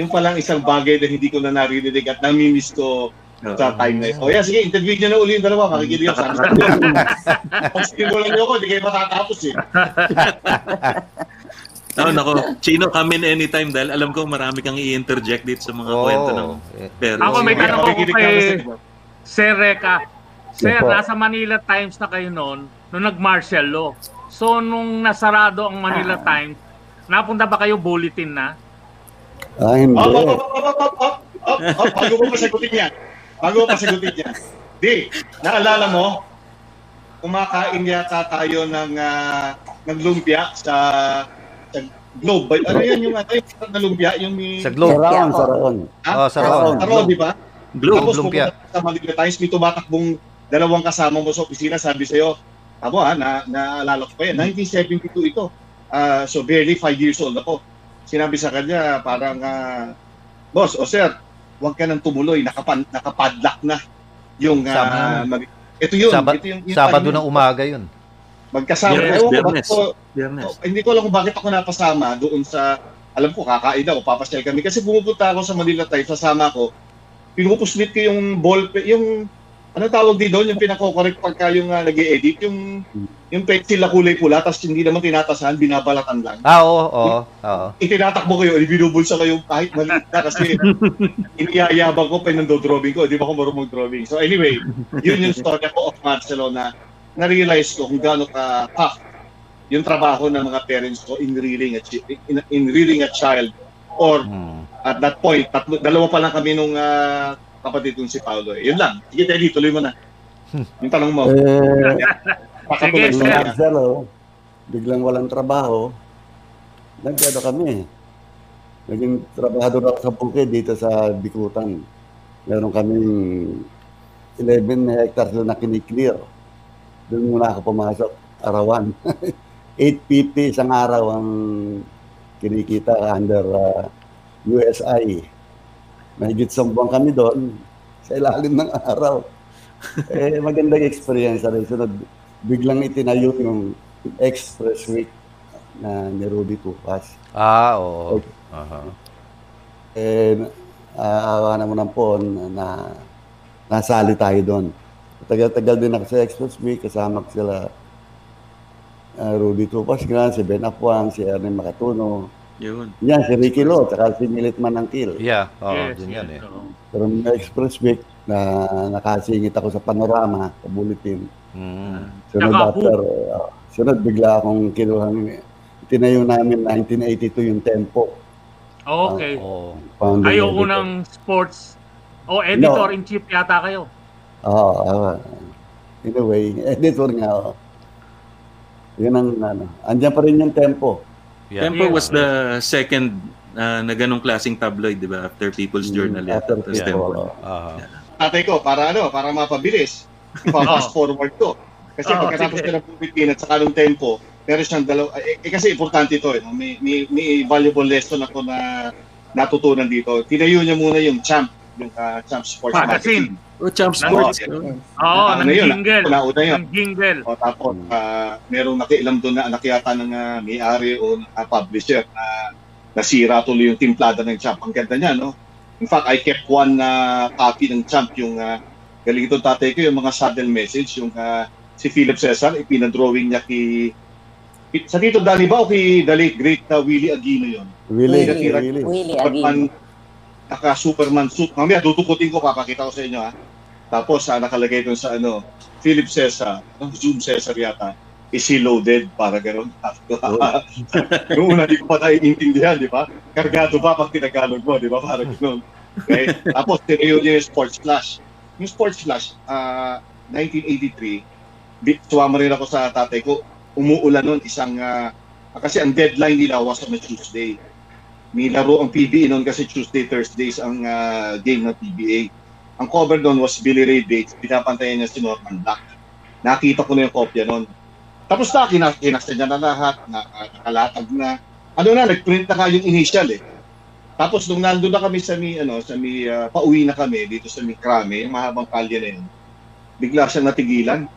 yung palang isang bagay na hindi ko na narinig at namimiss ko sa time na yun. O yan, sige, interview nyo na uli yung dalawa, makikinig ako sa akin. Pag simulan nyo ako, hindi kayo matatapos eh. Oh, nako. Chino, come in anytime dahil alam ko marami kang i-interject dito sa mga kwento ng pero. Ako may tanong ko kay Sir Recah. Sir, nasa Manila Times na kayo noon, nung nag-martial law. So, nung nasarado ang Manila Times, napunta ba kayo Bulletin na? Ay, hindi. Bago mo pasagutin yan. Di, naalala mo, kumakain yata tayo ng lumpia sa... Globe. Ano yan yung ano yung nalumpia? Yung may... Sa Globe. Sa Raon, di ba? Globe, tapos lumpia. Tapos sa Manila Times, may tumatakbong dalawang kasama mo sa opisina. Sabi sa'yo, tamo ha, naalala ko pa yan. 1972 ito. So barely 5 years old ako. Sinabi sa kanya, parang, boss, o sir, huwag ka nang tumuloy. Nakapadlock na yung... ito yun. Sabado ng umaga yun. Magkasama. Hindi ko alam kung bakit ako napasama doon sa, alam ko, kakain ako, papasyal kami. Kasi pumupunta ako sa Manila Times, sasama ko, pinupuslit ko yung ball, yung, ano tawag din doon, yung pinakokorek pagka yung nag-e-edit, yung pencil na kulay pula, tapos hindi naman tinatasahan, binabalatan lang. Oo. Itinatakbo ko yun, binubulsa ko yung kahit maliit na kasi iniyayabang ko, pinandodrawing ko, di ba ko marunong drawing. So anyway, yun yung story ko of Barcelona. Na-realize ko kung gaano ka-tough yung trabaho ng mga parents ko in rearing a child. Or, at that point, dalawa pa lang kami nung kapatid kong si Paolo. Yun lang. Sige, Teddy, tuloy mo na. Yung tanong mo. Pakatuloy mo na. Biglang walang trabaho, nag-ano kami. Naging trabahador ako sa bukid dito sa Bikutan. Meron kaming 11 hectares na kiniklear. Doon muna ako pumasok, arawan. 8.50 isang araw ang kinikita under USI. Mahigit sambuang kami doon sa ilalim ng araw. Eh, magandang experience. Sunod, biglang itinayo yung Express Week na ni Rudy Tupas. Oo. Eh, awa na muna po na nasali tayo doon. Tagal-tagal din ako sa Express Week, kasama ko sila Rudy Tupas, si Ben Apuang, si Ernie Makatuno. Yun. Yan, si Ricky Lo, saka si Milit Manangkil. Yeah, din yan eh. Pero may Express Week, na nakasingit ako sa Panorama, sa Bulletin. Sunod, bigla akong kinuhang, tinayo namin 1982 yung Tempo. Okay. Kayo unang sports, editor-in-chief yata kayo. In a way, editor nga ako. Yun ang, andyan pa rin yung Tempo. Yeah. Tempo was the second na ganong klaseng tabloid, di ba? After People's Journal. After Tempo. Tatay ko, para mapabilis. Ipa-fast forward to. Kasi pagkatapos ka ng Bulletin at saka ng Tempo, meron siyang dalawa. Eh, kasi importante ito. May valuable lesson ako na natutunan dito. Tinayo niya muna yung Champ. Yung Champ Sports Magazine. Champ Sports. Nang jingle. O tapos, merong nakialam doon na nakiyata ng may-ari o publisher na nasira tuloy yung timplada ng Champ. Ang ganda niya, no? In fact, I kept one copy ng Champ. Yung galing itong tatay ko, yung mga subtle message. Yung si Philip Cesar, ipinadrawing niya kay Sa Tito Danny ba o kay the late great na Willie Aguino yun? Willie Aguino. Naka-Superman suit. Mamaya, tutukutin ko, papakita ko sa inyo ha. Tapos, nakalagay doon sa ano, Philip Cesar, Zoom Cesar yata, is he loaded? Para gano'n. Noong una, di ko pa naiintindihan, di ba? Kargado pa pag tinagalog mo, di ba? Para gano'n. Okay? Tapos, tinayo niya yung Sports Flash. Yung Sports Flash, 1983, tuwama rin ako sa tatay ko, umuulan nun isang, kasi ang deadline nila was on a Tuesday. May laro ang PBA nun kasi Tuesday, Thursdays ang game ng PBA. Ang cover doon was Billy Ray Bates. Pinapantayan niya si Norman Black. Nakita ko na yung kopya noon. Tapos na, kinaksa niya na lahat. Nakalatag na. Ano na, nagprint na ka yung initial eh. Tapos nung nandun na kami sa may, ano, sa may, pauwi na kami dito sa may Krame, yung mahabang kalya na yun. Bigla siyang natigilan.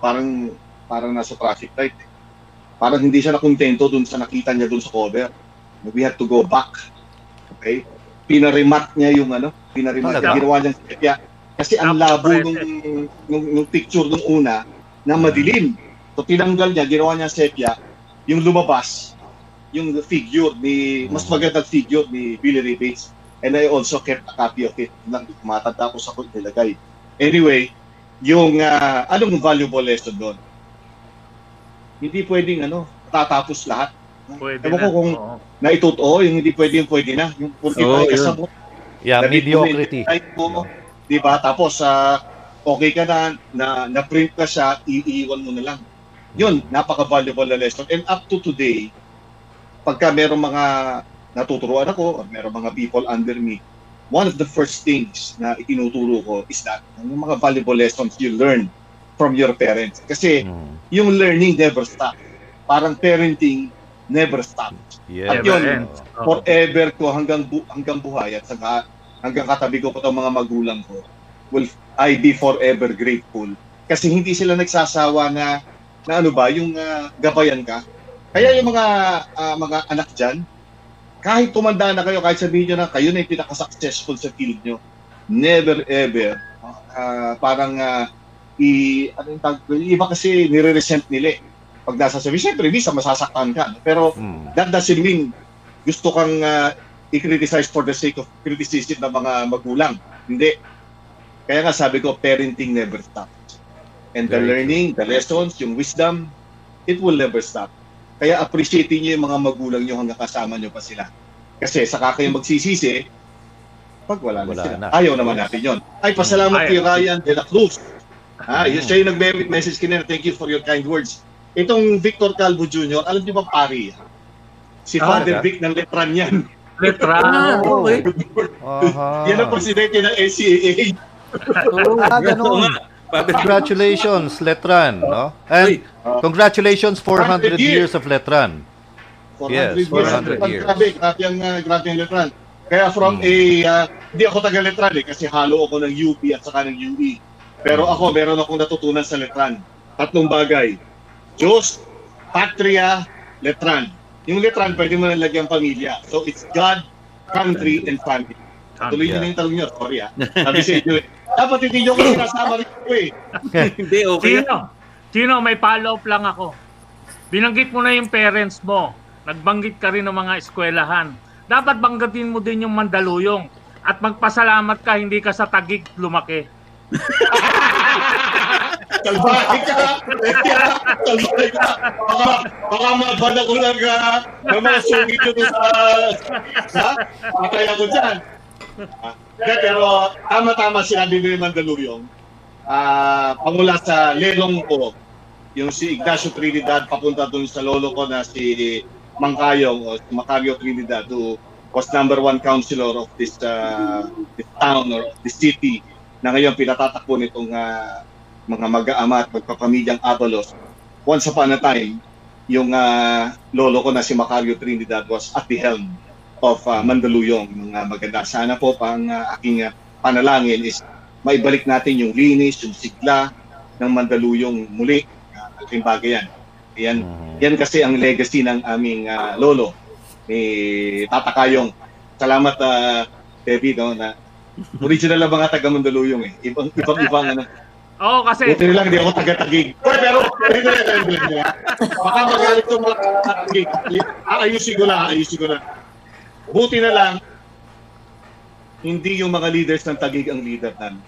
Parang nasa traffic light eh. Parang hindi siya nakontento dun sa nakita niya dun sa cover. We had to go back. Okay? Pinarimat niya yung ano, pinarimat niya, ginawa niyang sepia. Kasi ang labo nung picture nung una, na madilim. So tinanggal niya, ginawa niya sepia, yung lumabas, yung figure ni, mas magandang figure ni Billy Ray Bates. And I also kept a copy of it. Matanda ko sa ko nilagay. Anyway, yung, anong valuable lesson doon? Hindi pwedeng ano, tatapos lahat. Pwede na. Ko kung naitotoo, yung hindi pwede, yung pwede na. Yung purtify ka sa mo. Yeah, mediocrity. Mo, diba? Tapos, okay ka na, na-print ka siya, iiwan mo na lang. Yun, napaka-valuable na lesson. And up to today, pagka merong mga natuturuan ako, merong mga people under me, one of the first things na itinuturo ko is that yung mga valuable lessons you learn from your parents. Kasi yung learning never stop. Parang parenting never stop. Yeah, at yun, forever ko hanggang buhay at hanggang katabi ko po itong mga magulang ko, will I be forever grateful. Kasi hindi sila nagsasawa na ano ba, yung gabayan ka. Kaya yung mga anak dyan, kahit tumanda na kayo, kahit sabihin nyo na kayo na yung pinaka-successful sa field nyo, never ever, parang, ano yung iba kasi nire-resent nila eh. Pag nasa sabi, siyempre, Lisa, masasaktan ka. Pero that doesn't mean gusto kang i-criticize for the sake of criticism ng mga magulang. Hindi. Kaya nga sabi ko, parenting never stops. And the learning, the lessons, yung wisdom, it will never stop. Kaya appreciating nyo yung mga magulang nyo hanggang kasama nyo pa sila. Kasi saka kayo magsisisi, pag wala na sila. Na. Ayaw naman natin yon. Ay, pasalamat kay Ryan Dela Cruz. Siya yung nag-message kanina. Thank you for your kind words. Itong Victor Calvo Jr., alam niyo ba pari? Si Father Vic ng Letran yan. Letran? Okay. Yan ang presidente ng NCAA. Ganun. Congratulations, Letran. No? And congratulations, 400 years of Letran. 400 years. Grabe ang Letran. Kaya from hindi ako taga Letran eh, kasi halo ako ng UP at saka ng UE. Pero ako, meron akong natutunan sa Letran. Tatlong bagay. Diyos, Patria, Letran. Yung Letran, pwede mo nalagyan pamilya. So, it's God, country, and family. Tuloy nyo na yung tanong nyo. Sorry, ha? Sabi sa inyo, dapat hindi nyo ko sinasama rin ko, eh. Hindi, okay. Chino, may follow-up lang ako. Binanggit mo na yung parents mo. Nagbanggit ka rin ng mga eskwelahan. Dapat banggatin mo din yung Mandaluyong. At magpasalamat ka, hindi ka sa Tagig lumaki. Kalbahe ka! Kalbahe ka! Baka mabanda ko lang na mga sungit nyo doon sa patay ako dyan. Pero tama-tama sinabi nyo yung Mandaluyong. Pangula sa lelong ko, yung si Ignacio Trinidad papunta doon sa lolo ko na si Mangkayong o si Mangkayo Trinidad who was #1 councilor of this town or this city na ngayon pinatatakbo nitong mga mag-aama at magpapamilyang Avalos. Once upon a time, yung lolo ko na si Macario Trinidad was at the helm of Mandaluyong. Mga maganda. Sana po pang aking panalangin is maibalik natin yung linis, yung sigla ng Mandaluyong muli. Aking bagay yan. Yan kasi ang legacy ng aming lolo. Tata Kayong. Salamat, Debbie. No, na original na mga taga Mandaluyong eh. Ibang-ibang Oo, kasi... Ito lang, hindi ako taga-tagig. Pero, baka magalit ko mga taga-tagig. Ayusin ko na. Buti na lang, hindi yung mga leaders ng Tagig ang leader nan.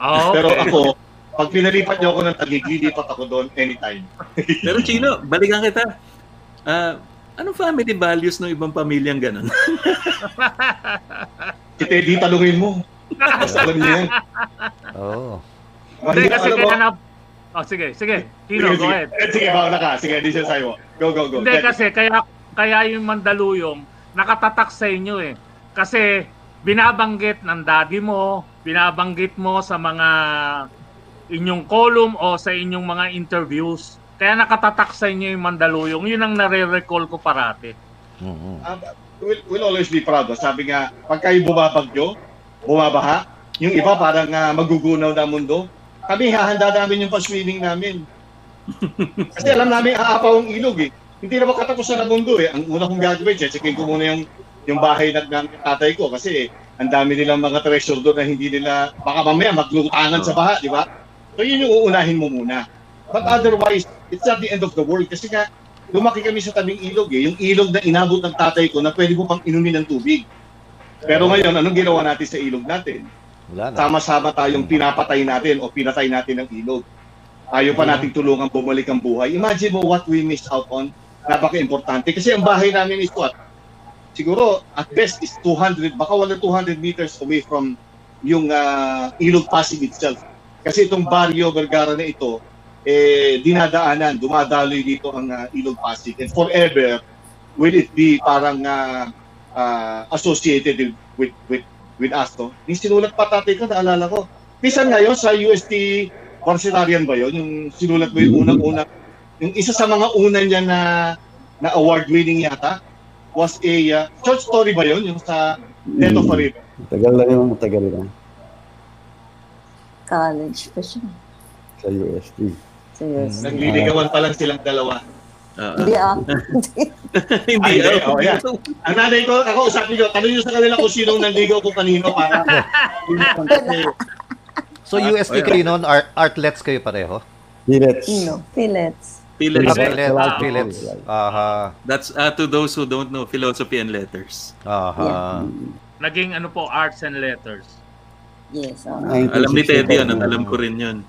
Oh, okay. Pero ako, pag pinalipat niyo ako ng Tagig, lilipat ako doon anytime. Pero Chino, balikan kita. Anong family values ng ibang pamilyang ganun? Si Teddy, talungin mo. Alam niya yan. Oo. Kasi kaya na... Oh, sige. Chino, go ahead. Sige, bahala ka. Sige, hindi siya sayo. Go. Hindi, kasi kaya yung Mandaluyong nakatatak sa inyo eh. Kasi binabanggit ng daddy mo, binabanggit mo sa mga inyong column o sa inyong mga interviews. Kaya nakatatak sa inyo yung Mandaluyong. Yun ang nare-recall ko parati. Mm-hmm. We'll always be proud. Sabi nga, pagka yung bumabagyo, bumabaha, yung iba parang magugunaw na mundo, kami hahanda namin yung pa-swimming namin. Kasi alam namin aapaw ang ilog eh. Hindi na makatapusan ang mundo eh. Ang una kong gagawin, checkin ko muna yung bahay ng tatay ko kasi ang dami nilang mga treasure doon na hindi nila baka mamaya maglutangan sa baha, di ba? So yun yung uunahin mo muna. But otherwise, it's not the end of the world kasi nga lumaki kami sa tabing ilog eh. Yung ilog na inabot ng tatay ko na pwede mo pang inumin ng tubig. Pero ngayon, anong ginawa natin sa ilog natin? Sama-sama tayong pinapatay natin o pinatay natin ang ilog. Ayaw pa nating tulungan bumalik ang buhay. Imagine mo what we missed out on. Napaka-importante kasi ang bahay namin is what? Siguro at best is 200, baka wala 200 meters away from yung Ilog Pasig itself. Kasi itong Barrio Vergara na ito, eh, dinadaanan, dumadaloy dito ang Ilog Pasig. And forever will it be parang associated with us to. Yung sinulat pa tatay ko, naalala ko. Pisan ngayon sa UST Varsitarian ba yun? Yung sinulat mo yung unang-una. Yung isa sa mga una niya na award-winning yata, was a short story ba yun? Yung sa Neto Farida? Tagal lang. College pa siya. Sa UST. Nagliligawan pa lang silang dalawa. Hindi. Yeah. Ang nanay ko, ako usapin ko, tanong nyo sa kanila kung sinong nanligaw ko kanino para. So UST kayo nun, artlets kayo pareho? Pillets. That's to those who don't know, philosophy and letters. Yeah. Naging ano po, arts and letters. Yes. Alam ni Teddy yun, alam ko rin yun.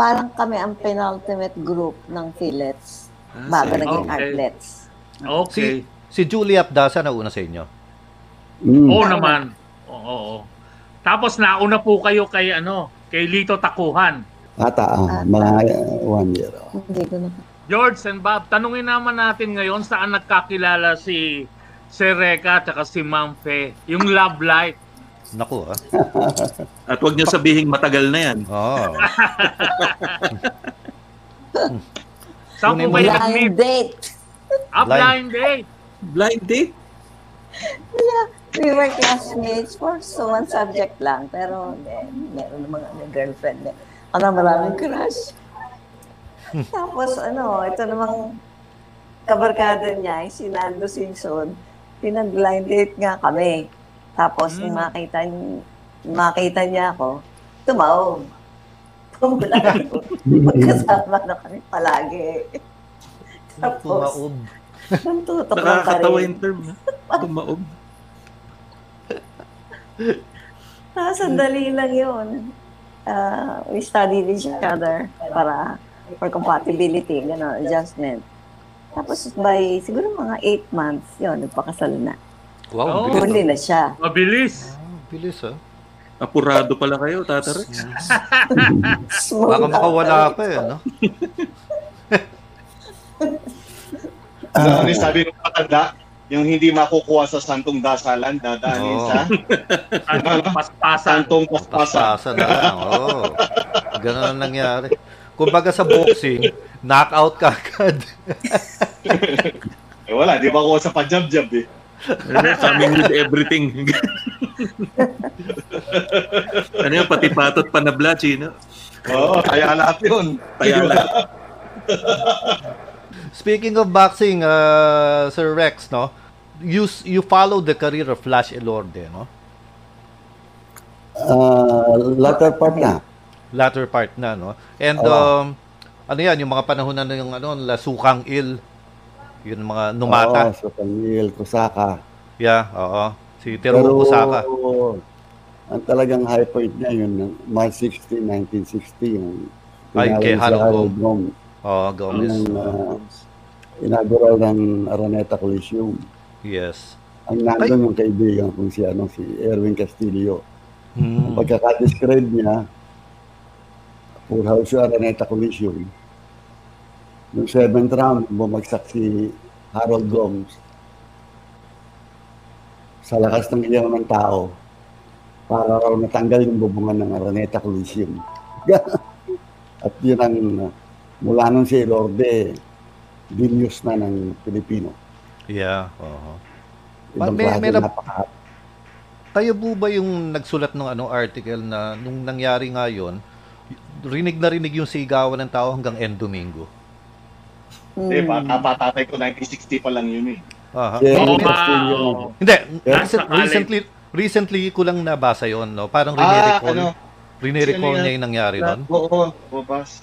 Parang kami ang penultimate group ng Philets bago naging artlets. Okay. Si Julie Abdasa nauna sa inyo? Oo naman. Oo. Tapos nauna po kayo kay Lito Takuhan. Mga 1 year. George and Bob, tanungin naman natin ngayon saan nagkakilala si Recah at si Ma'am Fe. Yung love life. Naku ah. At huwag niyo sabihin matagal na yan. Oo. Saan po kayo nag-meet? Blind date? Yeah. We were classmates for so one subject lang. Pero meron mga girlfriend. Maraming crush. Tapos ito namang kabarkada niya, si Nando Simpson, pinag-blind date nga kami. Tapos nung makita niya ako, tumaw. Magkasama na kami palagi. Tapos, nantutok na pa rin. Nakakatawa yung term, ha? Tumaob. Tapos sandali lang yun. We studied each other for compatibility, adjustment. Tapos by siguro mga 8 months, yun, nagpakasal na. Wow, huli na siya. Mabilis. Bilis ah. Apurado pala kayo, Tata Rex. Baka makawala pa eh, no? Sabi ng matanda, yung hindi makukuha sa santong dasalan, dadaanin sa santong paspasan. Oo. Ganun ang nangyari. Kumbaga sa boxing, knockout ka agad. Wala, di ba kuha sa pajab-jab eh. Coming with everything. Yung pati patot panabla, Chino? Oo, kaya lahat yun. Kaya lahat. Speaking of boxing, Sir Rex, no? You follow the career of Flash Elorde, no? Latter part na. latter part na, no? And ano yan, yung mga panahon na yung ano, Lasukang Il, yung mga Numata. Lasukang Il, Kusaka. Yeah, oo. Si Terumo Kusaka. Ang talagang high point niya yun, March 16, 1960. Yung ay, kay Harold Gomes. Oo, Gomes. Inaugural ng Araneta Coliseum. Yes. Ang nandun yung kaibigan kung si, ano, si Erwin Castillo. Hmm. Pagkakadescribe niya, for house yung Araneta Coliseum, yung 7th round, bumagsak si Harold Gomes sa lakas ng ilang ng tao para raw natanggal yung bubungan ng Araneta Coliseum. At yun ang, mula nun si Elorde, genius na ng Pilipino. Yeah, oo. Ibang klase na napakahat. Kayo po ba yung nagsulat ng ano, article na nung nangyari nga yun, rinig na rinig yung sigawan ng tao hanggang end Domingo? Hindi, patatay ko 1960 pa lang yun eh. Uh-huh. Yeah, oh, wow. Hindi, recently ko lang nabasa yon, no? Parang rinirecall niya yung nangyari doon. Oo, pas.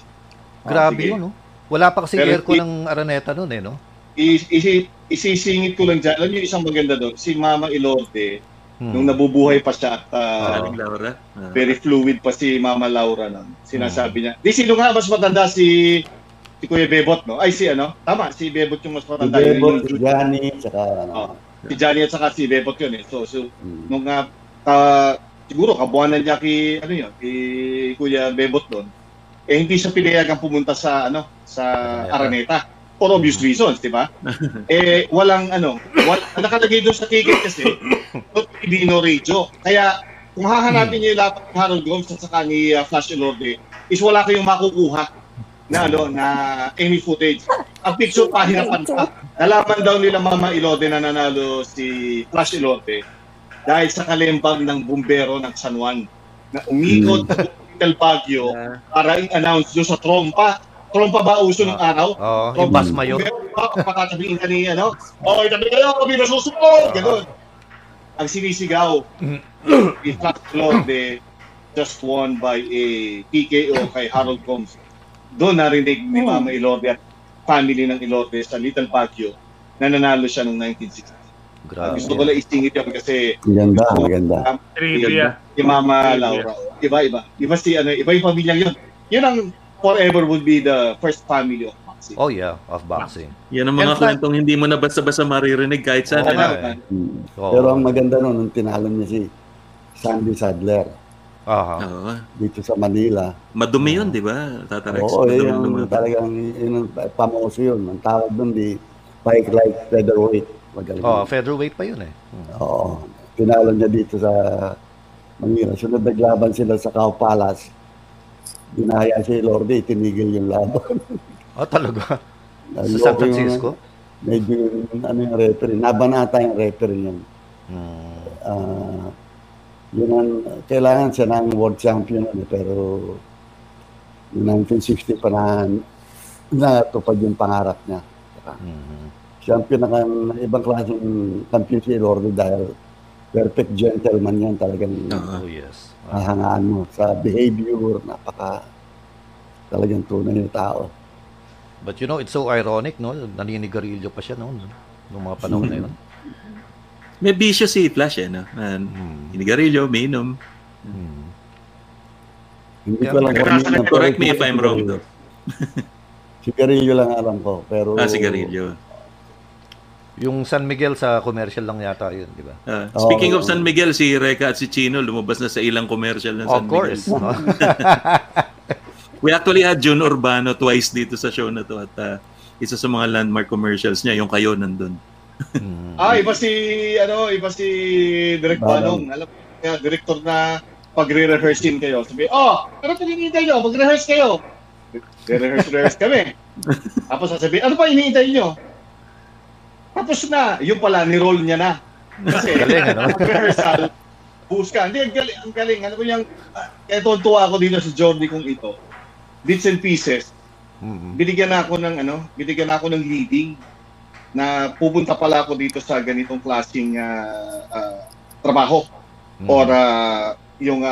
Grabe sige. Yun, no? Wala pa kasi aircon ng Araneta noon, eh, no? Isisingit ko lang dyan. Alam niyo, isang maganda doon, si Mama Elorde, nung nabubuhay pa siya at Laura. Very fluid pa si Mama Laura nun. Sinasabi niya, di sino nga mas matanda si Kuya Bebot, no? Ay, si ano? Tama, si Bebot yung mas matanda. Si Bebot, si Johnny, tsaka ano. Si Johnny at saka si Bebot yun, eh. So nung nga, siguro, kabuhanan niya kay, ano yun, kay Kuya Bebot doon, eh hindi siya pinayagang pumunta sa, ano, sa Araneta. For obvious reasons, di ba? Eh, walang, ano, nakalagay doon sa ticket kasi, not Pilipino radio. Kaya, kung hahanapin niyo yung lapit ng Harold Gomes at saka ni Flash Elorde, is wala kayong makukuha na, ano, na any footage. Ang picture pa, hirapan pa. Nalaman daw nila Mama Elorde na nanalo si Flash Elorde dahil sa kalembang ng bumbero ng San Juan na umikot sa Little Baguio para i-announce doon sa trompa. Trompa ba uso ng araw? Oo, yung basmayo. Pakatabihin ka niya, no? O, itabi kayo, kami nasusunod! Ganun. Ang sinisigaw, in fact, Lorde just won by a TKO kay Harold Gomes. Doon narinig ni Mama Elorde at family ng Elorde sa Little Baguio na nanalo siya noong 1960. Grabe. Gusto ko lang isingit yun kasi maganda. Trivia. Si Mama Laura. Iba. Iba yung pamilyang yun. Yun ang forever would be the first family of boxing. Oh yeah, of boxing. Yan ang mga kwentong hindi mo na basta-basta maririnig kahit saan. Pero ang maganda nun, nung tinalo niya si Sandy Sadler. Dito sa Manila. Madumi yun, di ba? Tata Rex. Oo, yun talagang pamoso yun. Ang tawag nun di Pike Light Featherweight. Featherweight pa yun eh. Pinalo niya dito sa Manila. Sunod naglaban sila sa Cow Palace. Dinaya si Elorde, tinigil yung laban. Talaga? Sa San Francisco? Medyo ano yung referee. Nabanata yung referee niya. Yun ang, kailangan siya ng world champion. Pero yung 1960 pa na natupad yung pangarap niya. Champion ng ibang klaseng champion si Elorde dahil perfect gentleman yan talagang hangaan mo sa behavior, talagang tunay yung tao. But you know, it's so ironic, no? Naninigarilyo pa siya noon, noong mga panahon na yun. May bisyo si Flash, eh, no? Ninigarilyo, may inom. Hindi ko lang correct me if I'm wrong, though. Sigarilyo lang alam ko, pero... sigarilyo. Yung San Miguel sa commercial lang yata yun, di ba? Speaking of San Miguel, si Recah at si Chino lumabas na sa ilang commercial ng San Miguel. Of course. No? We actually had June Urbano twice dito sa show na to at isa sa mga landmark commercials niya, yung kayo nandun. Iba si Direk Banong. Alam mo, director na pagre-rehearse din kayo. Sabi, pero tinihintay nyo, mag-rehearse kayo. Rehearse kami. Tapos sasabihin, ano pa hinihintay nyo? Tapos na, yung pala, ni-roll niya na. Kasi, mag-rehearsal, bus ka. Hindi, ang galing. Ano ko yung, kaya tuwa ako dito sa journey kong ito. Bits and pieces. Binigyan ako ng leading na pupunta pala ako dito sa ganitong klaseng trabaho. Or yung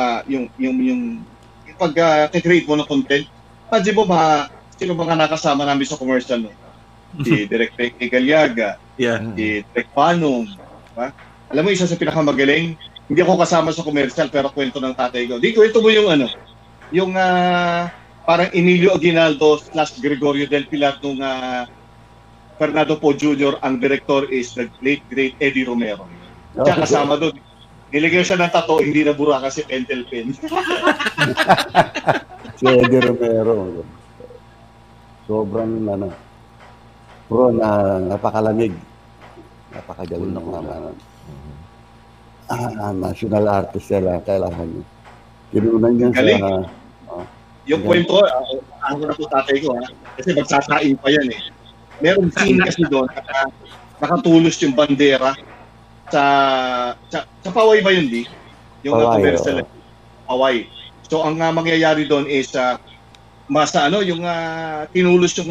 pag-create mo ng content, pansin mo ba, sino mga nakasama namin sa commercial no? Si Direk Peque Galiaga, yeah. Si Direk Panong, ba? Alam mo, isa sa pinakamagaling, hindi ako kasama sa commercial pero kwento ng tatay ko. Di, kwento mo yung ano, yung parang Emilio Aguinaldo / Gregorio Del Pilar nung Fernando Poe Jr. Ang director is the late great Eddie Romero. Siya kasama doon. Niligyan siya ng tato, hindi na bura kasi pentel pen. Si Eddie Romero. Sobrang ano. Bro, napakalamig. Napakagaling ng mga ano. National artist nila, kailangan niyo. Kinunan niya sa... yung point ko, ako na po tatay ko, ha? Kasi magsasain pa yan eh. Merong scene kasi doon, nakatulos yung bandera sa Paway ba yun, di? Yung commercial, Paway. So ang mangyayari doon is, masa ano, yung tinulos yung,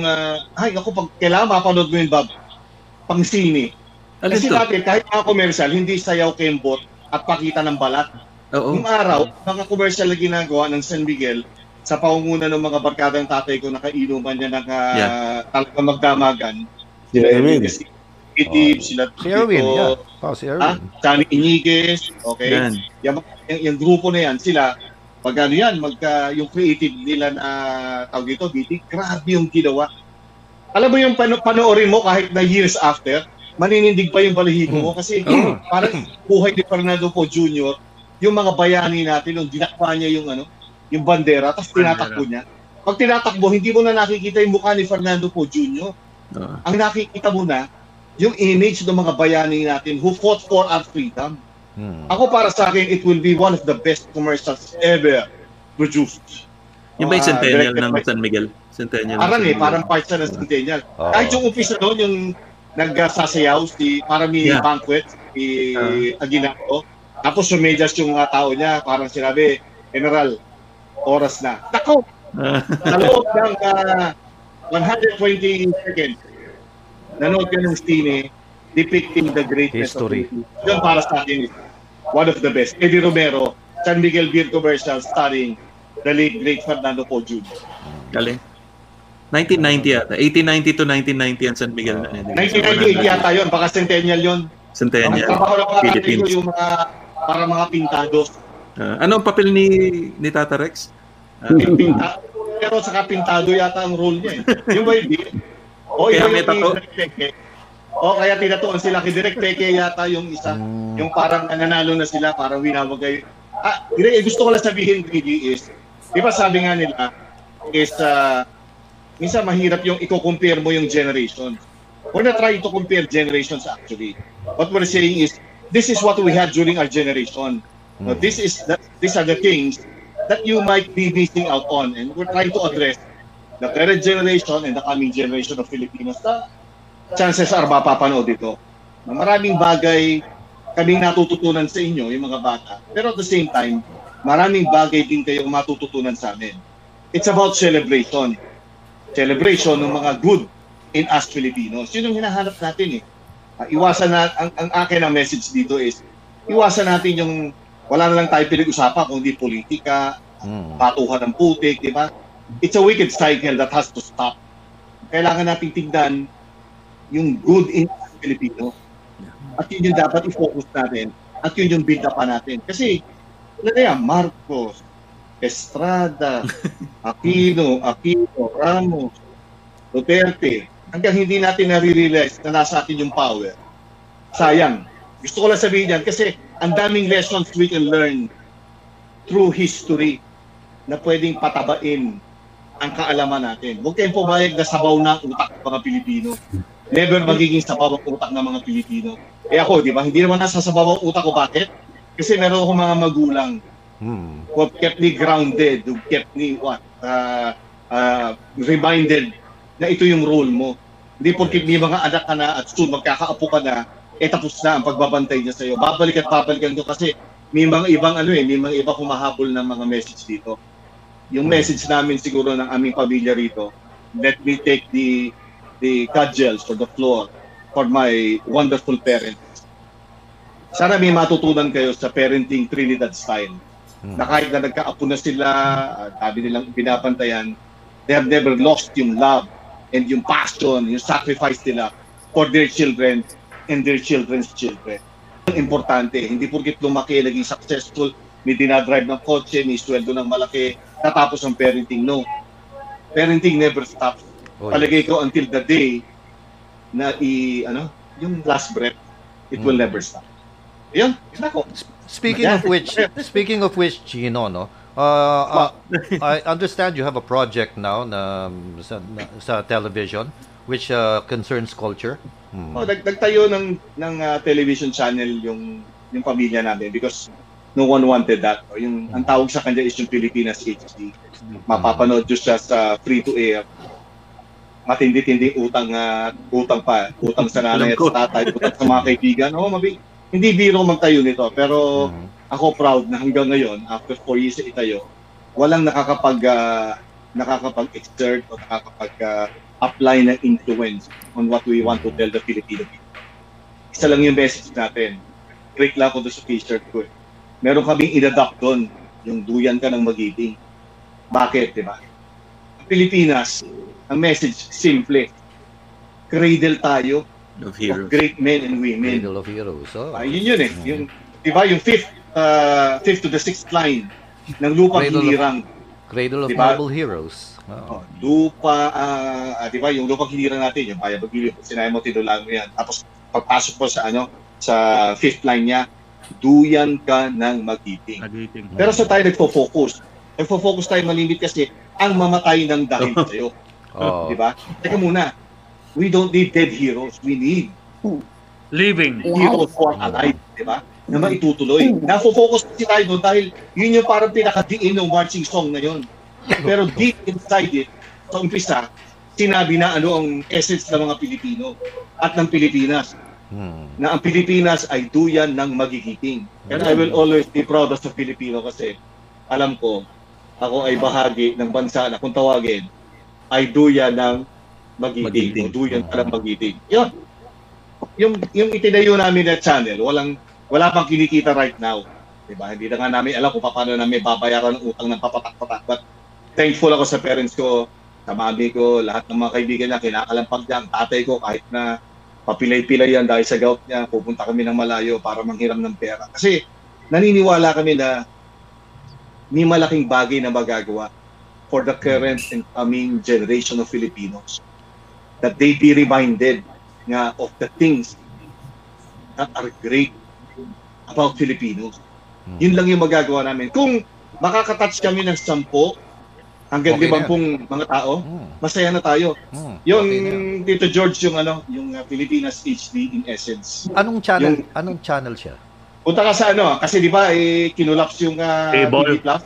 ay ako, pag kailangan mapanood mo yun, Bob, pang scene eh. Kasi dati, kahit mga commercial, hindi sayaw kembot at pakita ng balat. Oo. Yung araw, mga commercial na ginagawa ng San Miguel, sa paunguna ng mga barkada ng tatay ko, nakainuman niya, talaga magdamagan. Si Erwin. Si Kitip, sila Tito. Si Erwin, yeah. Si Erwin. Tani Iniguez, okay. Yung grupo na yan, sila, pag ano yan, yung creative nila na tawag dito, BT, grabe yung ginawa. Alam mo yung panoorin mo kahit na years after, maninindig pa yung balahibo mo kasi parang buhay ni Fernando Poe Jr. Yung mga bayani natin nung dinakpa niya yung ano, yung bandera tapos tinatakbo niya. Pag tinatakbo, hindi mo na nakikita yung mukha ni Fernando Poe Jr. Ang nakikita mo na yung image ng mga bayani natin who fought for our freedom. Ako para sa akin, it will be one of the best commercials ever produced. Yung ba yung centennial ng San Miguel? Centennial. Aran eh, parang part siya ng centennial. Kahit yung umpisa doon, yung nagsasayaw si Mami Banquet si Aguinaldo. Tapos sumedyas yung tao niya, parang sinabi, General, oras na. Tako! Sa loob ng 120 seconds, nanood ka ng scene depicting the greatness history of history. Yun para sa akin, one of the best. Eddie Romero, San Miguel Beer Commercial, starring the late great Fernando Poe Jr. Galing. 1990 yata. 1890 to 1990 yan, San Miguel. 1998 yata yun. Baka centennial yun. Centennial. Philippines. Yung mga, para mga pintados. Ano ang papel ni Tata Rex? Pintado. Pero saka pintado yata ang role niya. Yung ba yung... kaya may tato? Kaya tinatuan sila. Kay Direk Peque yata yung isa. Yung parang nananalo na sila. Parang winawag kayo. Gusto ko lang sabihin, Gigi, is... Di ba sabi nga nila, is... minsan mahirap yung i-compare mo yung generations. We're not trying to compare generations actually. What we're saying is, this is what we had during our generation. Now, these are the things that you might be missing out on. And we're trying to address the current generation and the coming generation of Filipinos na chances are mapapanood dito. Maraming bagay kaming natututunan sa inyo, yung mga bata. Pero at the same time, maraming bagay din kayong matututunan sa amin. It's about celebration. Celebration ng mga good in us Filipinos. Yun yung hinahanap natin eh. Iwasan na, ang akin ang message dito is, iwasan natin yung wala na lang tayo pinag-usapan kundi politika, patuhan ng putik, di ba? It's a wicked cycle that has to stop. Kailangan natin tingnan yung good in us Filipino. At yun yung dapat i-focus natin. At yun yung build up natin. Kasi, wala na yan, Marcos, Estrada, Aquino, Ramos, Duterte, hanggang hindi natin nare-realize na nasa atin yung power. Sayang. Gusto ko lang sabihin yan kasi ang daming lessons we can learn through history na pwedeng patabain ang kaalaman natin. Huwag kayong pumayag na sabaw na utak ng mga Pilipino. Never magiging sabaw ang utak ng mga Pilipino. Eh ako, di ba? Hindi naman nasasabaw ang utak ko. Bakit? Kasi meron akong mga magulang who have kept me grounded, who kept me reminded na ito yung role mo. Hindi porkit may mga anak ka na at soon magkakaapo ka na, tapos na ang pagbabantay niya sa'yo. Babalik at babalikan ko kasi may mga ibang humahabol ng mga message dito. Yung message namin siguro ng aming pamilya rito, let me take the cudgels or the floor for my wonderful parents. Sana may matutunan kayo sa parenting Trinidad style. na kahit na nagka-apo na sila, sabi nilang pinapantayan, they have never lost yung love and yung passion, yung sacrifice nila for their children and their children's children. Importante, hindi porkit lumaki, naging successful, may dinadrive ng kotse, may sweldo ng malaki, natapos ang parenting. No. Parenting never stops. Palagay ko until the day na yung last breath, it will never stop. Yun, nako. Speaking of which, Chino, no? I understand you have a project now sa television which concerns culture. Nagtayo ng television channel yung pamilya namin because no one wanted that. Yung ang tawag sa kanya is yung Pilipinas HD. Mapapanood just sa free to air. Matindi-tindi utang sa nanay at tatay, utang sa mga kaibigan. Hindi biro magtayo nito, pero ako proud na hanggang ngayon, after 4 years itayo, walang nakakapag-exert o nakakapag-apply ng influence on what we want to tell the Filipino people. Isa lang yung message natin. Break lang ako doon sa t-shirt ko. Meron kaming in-adapt doon, yung duyan ka ng magiting. Bakit, di ba? Ang Pilipinas, ang message, simple. Cradle tayo of great men and women. Cradle of heroes. Oh. Yun eh. Yung, di ba, yung fifth to the sixth line ng lupang hinirang. Cradle of noble heroes. Oh. Di ba, yung lupang hinirang natin, yung Bayabagilip, sinayin mo, tinulang mo yan. Tapos, pagpasok mo sa fifth line niya, duyan ka ng magiting. Pero sa tayo nagpo-focus. Nagpo-focus tayo malimit kasi ang mamatay ng dahil sa'yo. Diba? Teka muna, we don't need dead heroes, we need living heroes for alive, diba? Na maitutuloy. Nafo-focus kasi tayo doon dahil yun yung parang pinakadiin ng marching song na yun. Pero deep inside it, sa umpisa, sinabi na ang essence ng mga Pilipino at ng Pilipinas. Na ang Pilipinas ay duyan ng magigiting. And I will always be proud as a Filipino kasi alam ko, ako ay bahagi ng bansa na kung tawagin, ay duya ng magigiting. Duya ng magigiting. Yun. Yung itinayo namin na channel, wala pang kinikita right now. Diba? Hindi na nga namin alam kung paano namin babayaran ng utang ng papatak-patak. But thankful ako sa parents ko, sa mami ko, lahat ng mga kaibigan niya, kinakalampag niya, ang tatay ko kahit na papilay-pilay yan dahil sa gout niya, pupunta kami ng malayo para manghiram ng pera. Kasi naniniwala kami na may malaking bagay na magagawa for the current and coming generation of Filipinos that they be reminded nga of the things that are great about Filipinos. Yun lang yung magagawa namin. Kung makakatouch kami ng 10 hanggang 50 mga tao, masaya na tayo. Yung Tito George, yung Pilipinas HD in essence. Anong channel? Anong channel siya? Punta ka sa kasi di ba kinulaps yung TV Plus.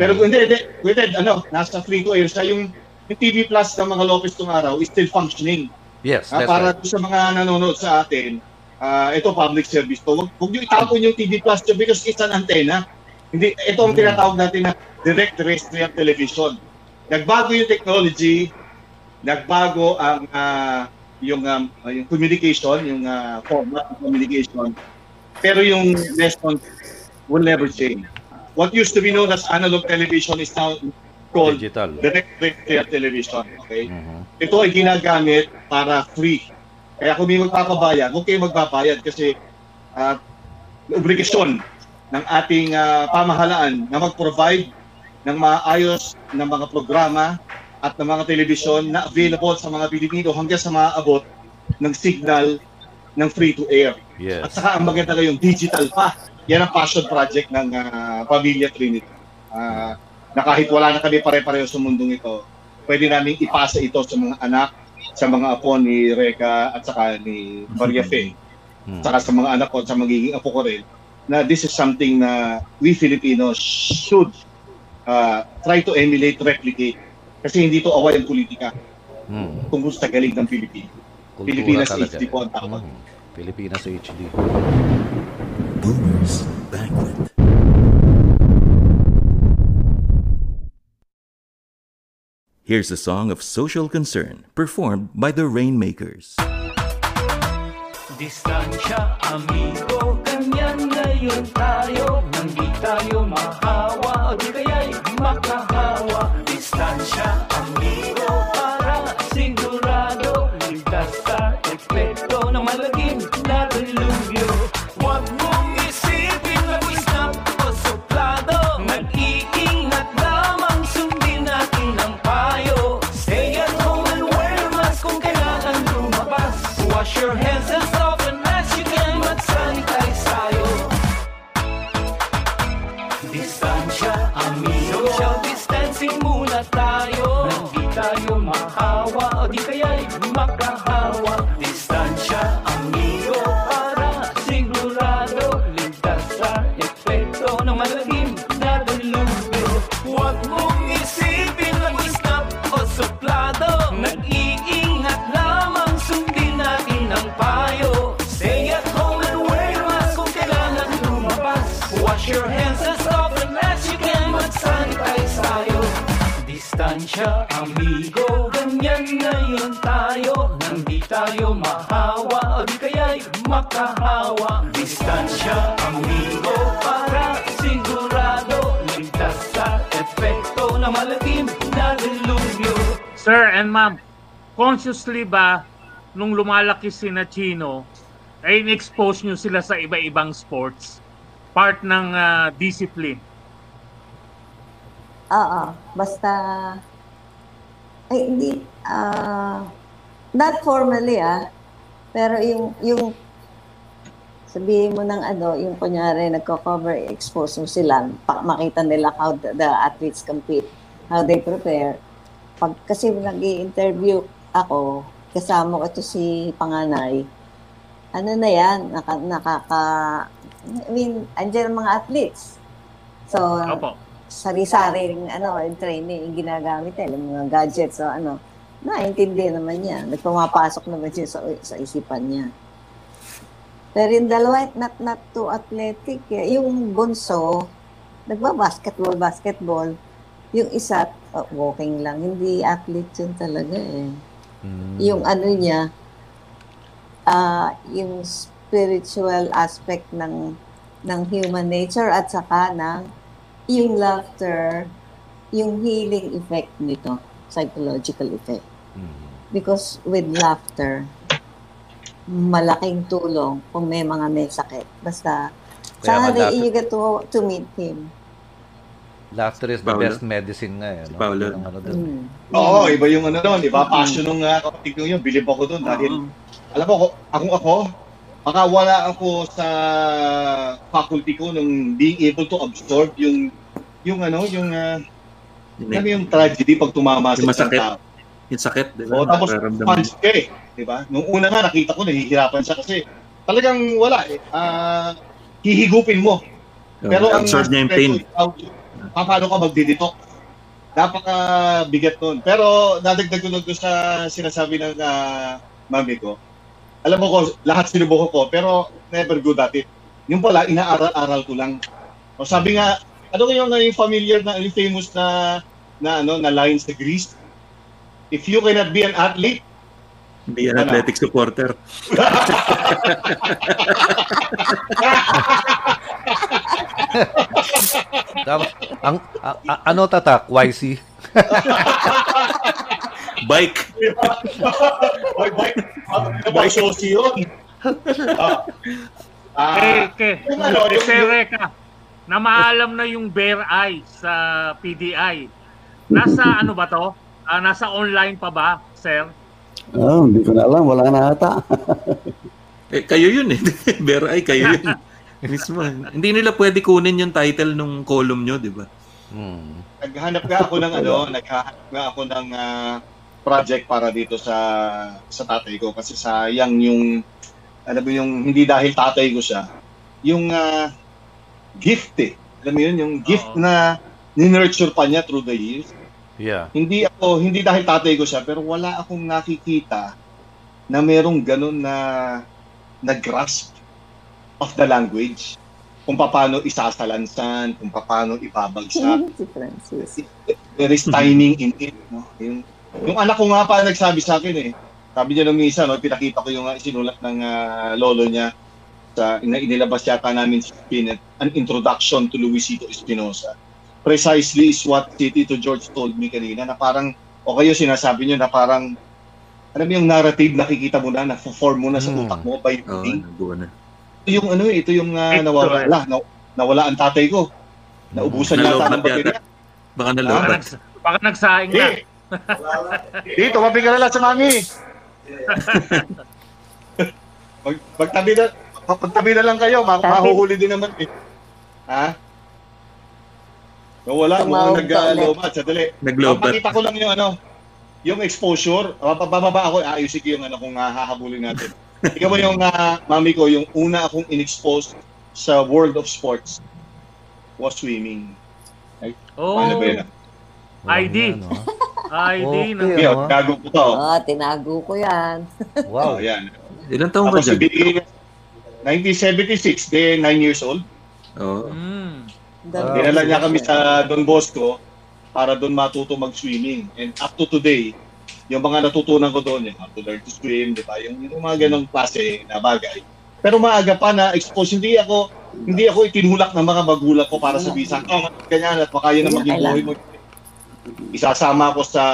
Pero hindi, nasa free to air siya. Yung TV Plus ng mga Lopez tong araw is still functioning. Yes, para right. Sa mga nanonood sa atin, ito public service to. Huwag niyo itapon yung TV Plus because it's an antenna. Hindi, ito ang tinatawag natin na direct terrestrial television. Nagbago yung technology, nagbago ang yung communication, yung format ng communication. Pero yung lesson will never change. What used to be known as analog television is now called digital direct terrestrial television. Okay? Ito ay ginagamit para free. Kaya kung may magpapabayad, huwag kayo magpabayad kasi obligasyon ng ating pamahalaan na mag-provide ng maayos ng mga programa at ng mga telebisyon na available sa mga Pilipino hanggang sa maaabot ng signal ng free-to-air. Yes. At saka ang maganda na yung digital pa. Yan ang passion project ng Pamilya Trinidad. Na kahit wala na kami pare-pareho sa mundong ito, pwede namin ipasa ito sa mga anak, sa mga apo ni Recah at saka ni Maria Fe. Saka sa mga anak ko, sa magiging apo ko rin, na this is something na we Filipinos should try to emulate, replicate. Kasi hindi ito away ang politika. Kung gusto galing ng Pilipino. Pilipinas HD po ang tawag. Pilipinas HD. Boomer's Banquet. Here's a song of social concern performed by the Rainmakers. Distansya, amigo, kanyan ngayon tayo ng tayo mahawa, o di kaya'y makahawa. Distansya, amigo, para sigurado, ligtas sa epekto ng malagim na dilubyo. Huwag mong isipin labis na pasuplado, mag-iingat lamang sundin natin ang payo. Stay at home and wear a mask kung kailangan lumabas. Wash your hands and mahawa, o di kaya'y makahawa. Distansya, amigo, para sigurado, ligtas sa epekto ng malagim na dilubyo. Huwag mong isipin mag-stop o suplado, nag-iingat lamang sundin natin ang payo. Stay at home and wear a mask kung kailangan lumabas. Wash your hands and stop and as you can, mag-sanitize tayo. Distansya, amigo, ganyan ngayon tayo. Nang di tayo mahawa, o di kaya'y makahawa. Distansya, amigo, para sigurado, ligtas sa epekto na malalim na dilubyo. Sir and ma'am, consciously ba nung lumalaki si na Chino ay in-expose nyo sila sa iba-ibang sports? Part ng discipline? Oo, basta ay hindi not formally pero yung sabihin mo ng ano, yung kunyari nagko-cover, expose mo sila, makita nila how the athletes compete, how they prepare. Pag kasi nag-i-interview ako, kasama ko ito si panganay, ano na yan, I mean, andyan mga athletes. So, opo, sari-saring training yung ginagamit nila, mga gadgets o naiintindihan naman niya, nagpumapasok naman siya sa isipan niya. Pero yung dalawa, not too athletic. Yung bunso, nagbabasketball. Yung isa, walking lang, hindi athlete yun talaga Yung niya, yung spiritual aspect ng human nature at saka ng yung laughter, yung healing effect nito, psychological effect. Because with laughter, malaking tulong kung may mga may sakit. Basta, sana you get to meet him. Laughter is the Paolo. Best medicine nga. Si Paolo. Oo, iba yung iba. Passion nung kapatid nyo yun. Bilib ako dun. Dahil, alam mo, ako, makawala ako sa faculty ko nung being able to absorb yung tragedy pag tumama sa masakit. Yung sakit, di ba? O, tapos punch ka di ba? Nung una nga nakita ko, nahihirapan siya kasi talagang wala hihigupin mo. Pero ang absorb niya yung pain. Paano ka magdidetox? Napakabigat nun. Pero nadagdag ko sa sinasabi ng mami ko. Alam mo ko, lahat sinubukan ko, pero never good at it. Yung pala, inaaral-aral ko lang. O sabi nga, yung familiar na, yung famous na lines sa Greece? If you cannot be an athlete, be an athletic supporter. Tatak? YC? Bike. Bike sosyo. Sir Recah, namaalam na yung Bear Eye sa PDI. Nasa ano ba to? Nasa online pa ba, sir? Oh, hindi ko na alam. Wala na ata. Kayo yun eh. Bear Eye, kayo yun. Mismo. Hindi nila pwede kunin yung title nung column nyo, di ba? Naghahanap nga ako ng project para dito sa tatay ko kasi sayang yung hindi dahil tatay ko siya yung gift gift na ni-nurture pa niya through the years. Hindi dahil tatay ko siya pero wala akong nakikita na merong ganun na grasp of the language kung paano isasalansan, kung paano ibabagsak. There is timing in it, no? Yung anak ko nga pa nagsabi sa akin sabi niya nung isa, pinakita ko yung sinulat ng lolo niya inilabas yata namin sa Pinet, an introduction to Luisito Espinosa. Precisely is what Tito George told me kanina, na parang, o kayo sinasabi nyo na parang, alam mo yung narrative, nakikita mo na, na-form mo na sa utak mo by reading. Ito yung ano eh, ito yung nawala ang tatay ko. Naubusan yata ng baterya. Baka nalobad. Baka nagsaing na. Dito, tumabi ka na lang sa mami. Pagtabi na lang kayo, mahuhuli din naman eh. Ha? Nawala, mukhang nag-lobat. Sadali. Nag-lobat. Pakita ko lang yung ano, yung exposure. Bababa ako, ayusin ko yung ano kung hahabulin natin. Ikaw ba yung mami ko, yung una akong in-expose sa world of sports was swimming. Ay, oh, ano ba yun? ID. ID. Gago ko to. Tinago ko yan. Wow. Yan. Ilan taong ka dyan? 1976, then 9 years old. Oo. Dinala niya kami sa Don Bosco para doon matuto mag-swimming. And up to today, yung mga natutunan ko doon, yung how to learn to swim, di ba? Yung mga ganong klase na bagay. Pero maaga pa na expose, hindi ako itinulak ng mga magulang ko para sa bisang, ganyan at baka yun ang maging buhay mo. Isasama ko sa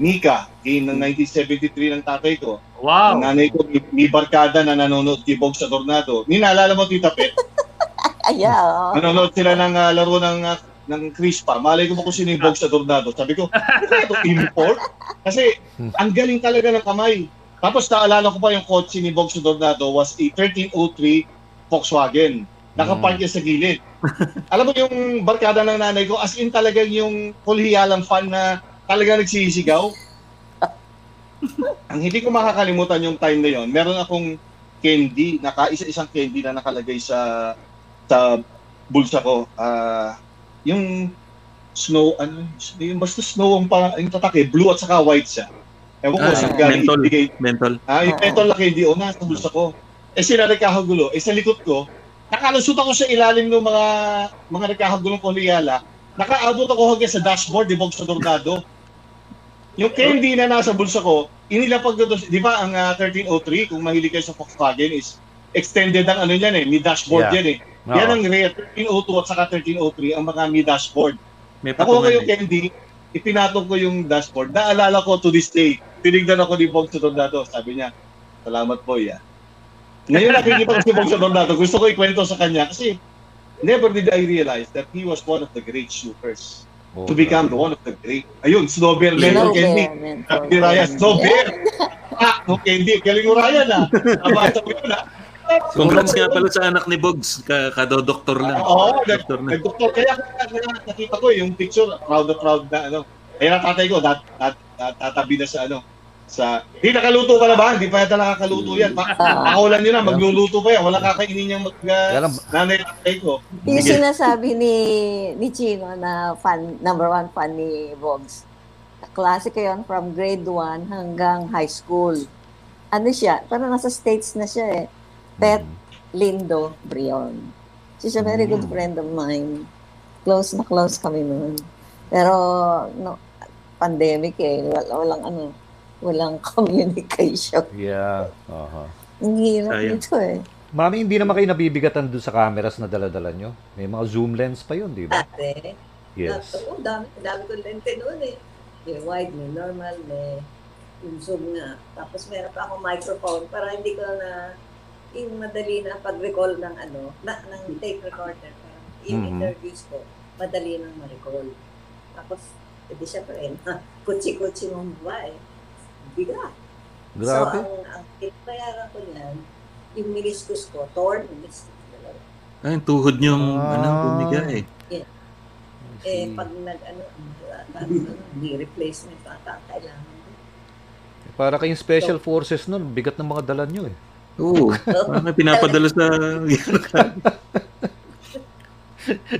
Nika, game ng 1973 ng tatay ko. Wow! Ang nanay ko, may barkada na nanonood kay Bogs Adornado. Ninaalala mo, Tita Pet? Ayaw. Nanonood sila ng laro ng Crispa. Malay ko ba kung sino yung Bogs Adornado? Sabi ko, ito import? Kasi ang galing talaga ng kamay. Tapos naalala ko pa yung kotse ni Bogs Adornado was a 1303 Volkswagen. Nakapark niya sa gilid. Alam mo yung barkada ng nanay ko, as in talagang yung kulhiyalang fan na talaga nagsisigaw. Ang hindi ko makakalimutan yung time na yon, meron akong candy, isa-isang candy na nakalagay sa bulsa ko. Yung snow, ano, yung basta snow yung tatake, blue at saka white siya. Ewan ko sa mentol. Mentol. Yung mentol na candy, nasa bulsa ko. Eh sila nagkakagulo. Eh sa likod ko, nakalusot ako sa ilalim ng mga nagkakagulong kuliyala. Nakaabot ako hanggang sa dashboard ni Bogs Adornado. Yung candy na nasa bulsa ko, inilapag ko doon. Di ba ang 1303, kung mahilig kayo sa Volkswagen, is extended ang ano yan eh, may dashboard yan eh. No. Yan ang rare, 1302 at saka 1303, ang mga may dashboard. Nakuha ko yung candy, ipinatong ko yung dashboard. Naalala ko to this day, tinignan ako ni Bogs Adornado. Sabi niya, salamat po ya. Ngayon nakikipag si Bogs Adornado, gusto ko ikwento sa kanya kasi never did I realize that he was one of the great shooters to become one of the great. Ayun, Snowbell, Mentor Candy. Happy Ryan, Snowbell! Candy, galing mo Ryan ah! Nabasa ko yun ah! Congrats nga pala sa anak ni Bogs, kadodoktor lang. Oo, nagdoktor. Kaya nakita ko yung picture, proud na ano. Kaya tatay ko, tatabi na sa ano. Hindi nakaluto ka na ba? Hindi pa yata nakakaluto yan. Pakulan nyo na, magluluto pa yan. Wala kakainin niyang nanay-tatay ko. Yung sinasabi ni Chino na fan, number one fan ni Bogs. Classic yun from grade 1 hanggang high school. Ano siya? Parang nasa States na siya eh. Pet Lindo Brion. She's a very good friend of mine. Close na close kami noon. Pero, pandemic eh. Walang ano. Walang communication. Yeah. Ang hirap nito eh. Mami, hindi naman kayo nabibigatan doon sa cameras na dala-dala nyo. May mga zoom lens pa yun, di ba? Dati? Yes. Oo, dami ko lente noon eh. May wide, may normal, may zoom nga. Tapos meron pa akong microphone para hindi ko na yung madali na pag-recall ng ano, ng tape recorder. Yung interviews ko, madali nang ma-recall. Tapos, hindi siya pa rin. Kutsi-kutsi mong buhay eh. Biga. Grabe. So, ang pinayaran ko niyan, yung meniscus ko, torn meniscus. Ay, tuhod niyong, bumiga eh. Yeah. Eh, pag replacement ata, kailangan. Para kayong special forces nun, bigat ng mga dala niyo eh. Oo. Parang pinapadala sa...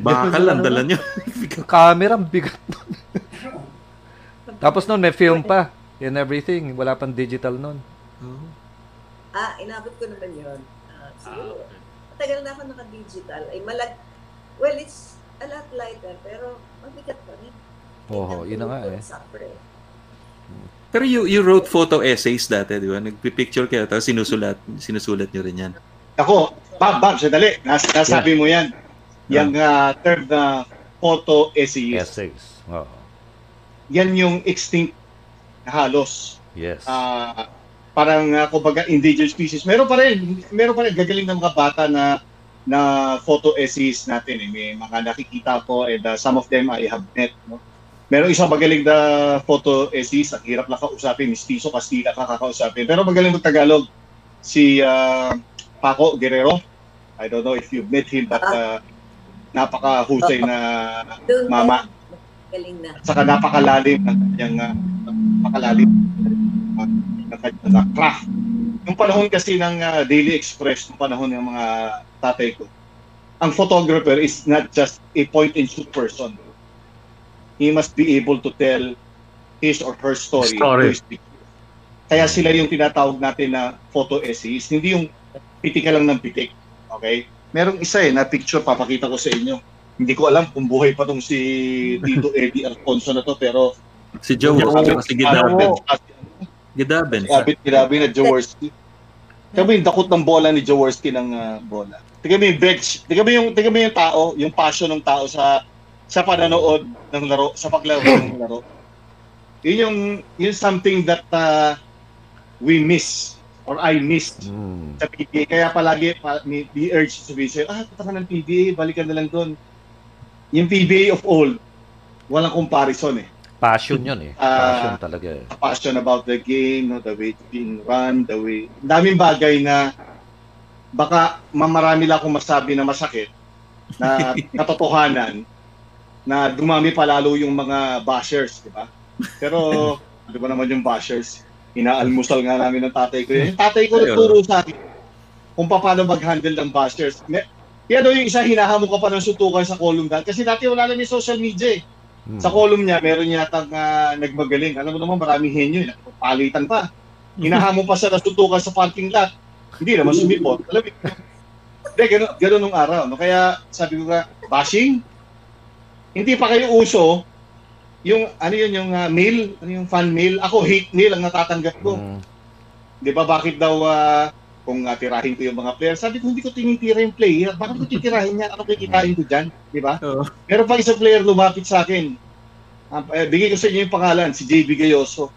Bakal ang dala niyo. Camera, bigat nun. Tapos nun, may film pa. And everything, wala pang digital nun. Inabot ko naman yun. Siguro, matagal na ako naka-digital. Ay, well, it's a lot lighter, pero mabigat pa rin. Oo, yun na nga eh. Pero you wrote photo essays dati, di ba? Nagpipicture kayo, tapos sinusulat nyo rin yan. Ako, Bob, sadali. Nasabi mo yan. Yung term na photo essays. Essays. Oh. Yan yung extinct halos. Yes. Parang kumbaga endangered species. Meron pa rin gagaling ng mga bata na photo essays natin. Eh. May mga nakikita ko and some of them I have met. No? Meron isang magaling na photo essays. Ang hirap na kausapin. Mistiso, Kastila ka kakausapin. Pero magaling ng Tagalog. Si Paco Guerrero. I don't know if you've met him but napakahusay na mama. Galing na. At saka napakalalim ng kanyang craft. Nung panahon kasi ng Daily Express, nung panahon ng mga tatay ko, ang photographer is not just a point-and-shoot person. He must be able to tell his or her story. Kaya sila yung tinatawag natin na photo essays, hindi yung pitik ka lang ng pitik. Okay? Merong isa na picture, papakita ko sa inyo. Hindi ko alam kung buhay pa tong si Tito Eddie Alfonso na to, pero si Joe, si Gidaben. Gidaben na Jaworski. Kami yung dakot ng bola ni Jaworski ng bola. Tingnan mo yung bench. Tingnan mo yung tao, yung passion ng tao sa pananood ng laro, sa paglaro ng laro. Yun yung something that we miss or I missed sa PBA. Kaya palagi the urge to be say, punta ka ng PBA, balikan na lang doon. Yung PBA of old, walang comparison eh. Passion yun eh. Passion talaga eh. Passion about the game, no? The way it's being run, the way... Daming bagay na baka mamarami lang akong masabi na masakit, na katotohanan, na dumami palalo yung mga bashers, di ba? Pero, di ba naman yung bashers? Inaalmusal nga namin ng tatay ko yun. Yung tatay ko nagturo sa akin kung paano mag-handle ng bashers. Kaya doon yung isa, hinahamon ka pa ng sutukan sa column dahil. Kasi dati wala lang yung social media eh. Sa column niya, meron yatang nagmagaling. Alam mo naman, maraming henyo. Palitan pa. Hinahamon pa siya na sutukan sa parking lot. Hindi naman sumipot. Alam mo, gano'n nung araw. No? Kaya sabi ko ka, bashing? Hindi pa kayo uso. Yung, mail? Ano yung fan mail? Ako, hate mail ang natatanggap ko. Di ba, bakit daw... kung tirahin ko yung mga player. Sabi ko, hindi ko tinitira yung player. Bakit ko titirahin niya? Ano kikitain ko dyan? Diba? Meron pang isang player lumapit sa akin. Bigay ko sa inyo yung pangalan, si JB Gayoso.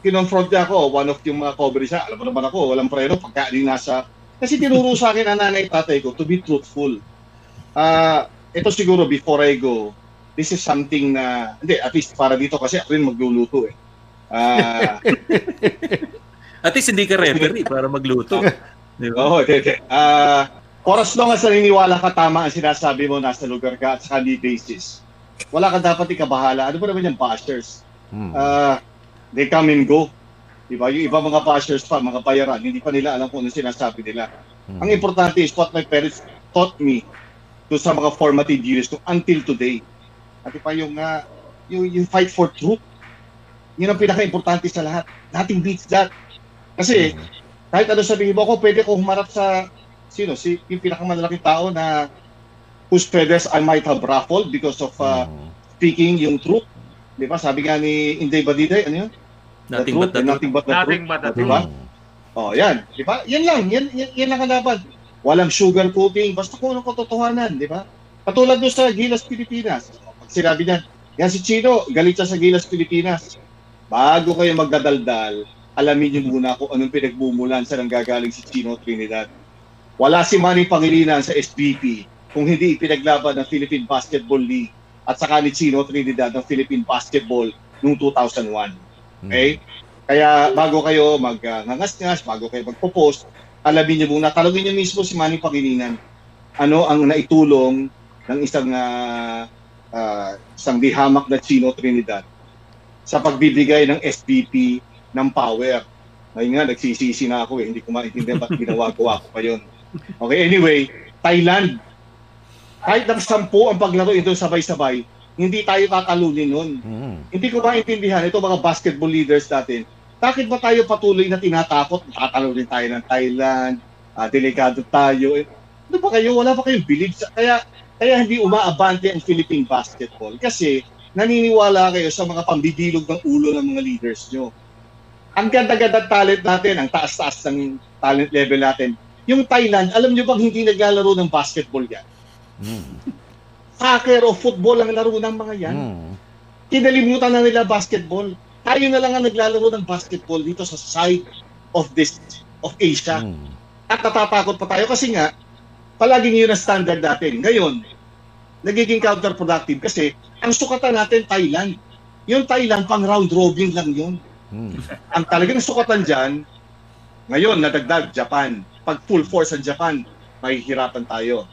Kinonfront niya ako, one of yung mga coverage niya. Alam mo naman ako, walang preno, pagkaling nasa... Kasi tinuro sa akin ang nanay tatay ko, to be truthful. Ito siguro, before I go, this is something na... Hindi, at least para dito kasi ako rin magluluto eh. At least hindi ka referee para magluto. Diba? Oo, tete. For as long as naniniwala ka tama ang sinasabi mo, nasa lugar ka at sa hindi basis. Wala ka dapat ikabahala. Ano ba naman yung bashers? They come and go. Diba? Yung iba mga bashers pa, mga bayaran, hindi pa nila alam kung ano sinasabi nila. Ang importante is what my parents taught me to sa mga formative years to until today. At pa yung fight for truth. Yun ang pinaka-importante sa lahat. Nothing beats that. Kasi kahit ano sabihin mo ako, pwede ko humarap sa sino, si yung pinakamalalaking tao na whose feathers I might have ruffled because of speaking yung truth. Di ba? Sabi nga ni Inday Badiday, ano yun? Nothing but the truth. Nothing but the truth. Diba? Oh, yan. Diba? Yan lang ang laban. Walang sugar coating. Basta kung anong katotohanan. Diba? Patulad nyo sa Gilas Pilipinas. Pag sinabi niya, yan si Chino, galit siya sa Gilas Pilipinas. Bago kayo magdadaldal, alamin niyo muna kung anong pinagmumulan sa nanggagaling si Chino Trinidad. Wala si Manny Pangilinan sa SBP kung hindi ipinaglaban ng Philippine Basketball League at saka ni Chino Trinidad ng Philippine Basketball noong 2001. Okay? Kaya bago kayo mag-nangas-ngas, bago kayo magpo-post, alamin niyo muna, talagin niyo mismo si Manny Pangilinan. Ano ang naitulong ng isang dihamak na Chino Trinidad sa pagbibigay ng SBP ng power. Ngayon nga, nagsisisi na ako eh. Hindi ko maintindihan ba't ginawa-gawa ko pa yun. Okay, anyway, Thailand. Kahit ng 10 ang paglaro ito sabay-sabay, hindi tayo tatalunin nun. Hindi ko maintindihan, ito mga basketball leaders natin, bakit ba tayo patuloy na tinatakot? Tatalunin tayo ng Thailand, delikado tayo. Ano ba kayo? Wala pa kayong bilib. Kaya hindi umaabante ang Philippine basketball. Kasi naniniwala kayo sa mga pambibilog ng ulo ng mga leaders nyo. ang ganda-ganda talent natin, ang taas-taas ng talent level natin. Yung Thailand, alam nyo bang hindi naglalaro ng basketball yan? Soccer o football ang laro ng mga yan. Kinalimutan na nila basketball. Tayo na lang ang naglalaro ng basketball dito sa side of this, of Asia. At natatakot pa tayo kasi nga, palaging yun ang standard natin. Ngayon, nagiging counterproductive kasi ang sukatan natin, Thailand. Yung Thailand, pang round robin lang yun. Ang talagang sukatan dyan, ngayon, nadagdag Japan. Pag full force ang Japan, mahihirapan tayo.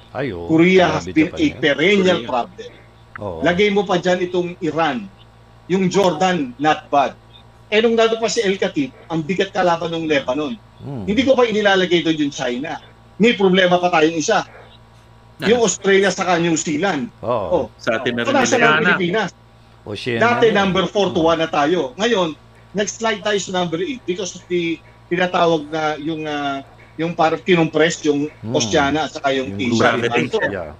Korea has been a perennial problem. Lagay mo pa dyan itong Iran. Yung Jordan, not bad. Eh, nung nato pa si El Khatib, ang bigat kalaban ng Lebanon. Hindi ko pa inilalagay doon yung China. May problema pa tayong isa. Yung Australia sa New Zealand. Sa atin na rin yung Pilipinas. Dati number 4 to 1 na tayo. Ngayon, next slide tayo sa number 8 because of the tinatawag na yung parang kinumpres yung Oceania at saka yung Asia.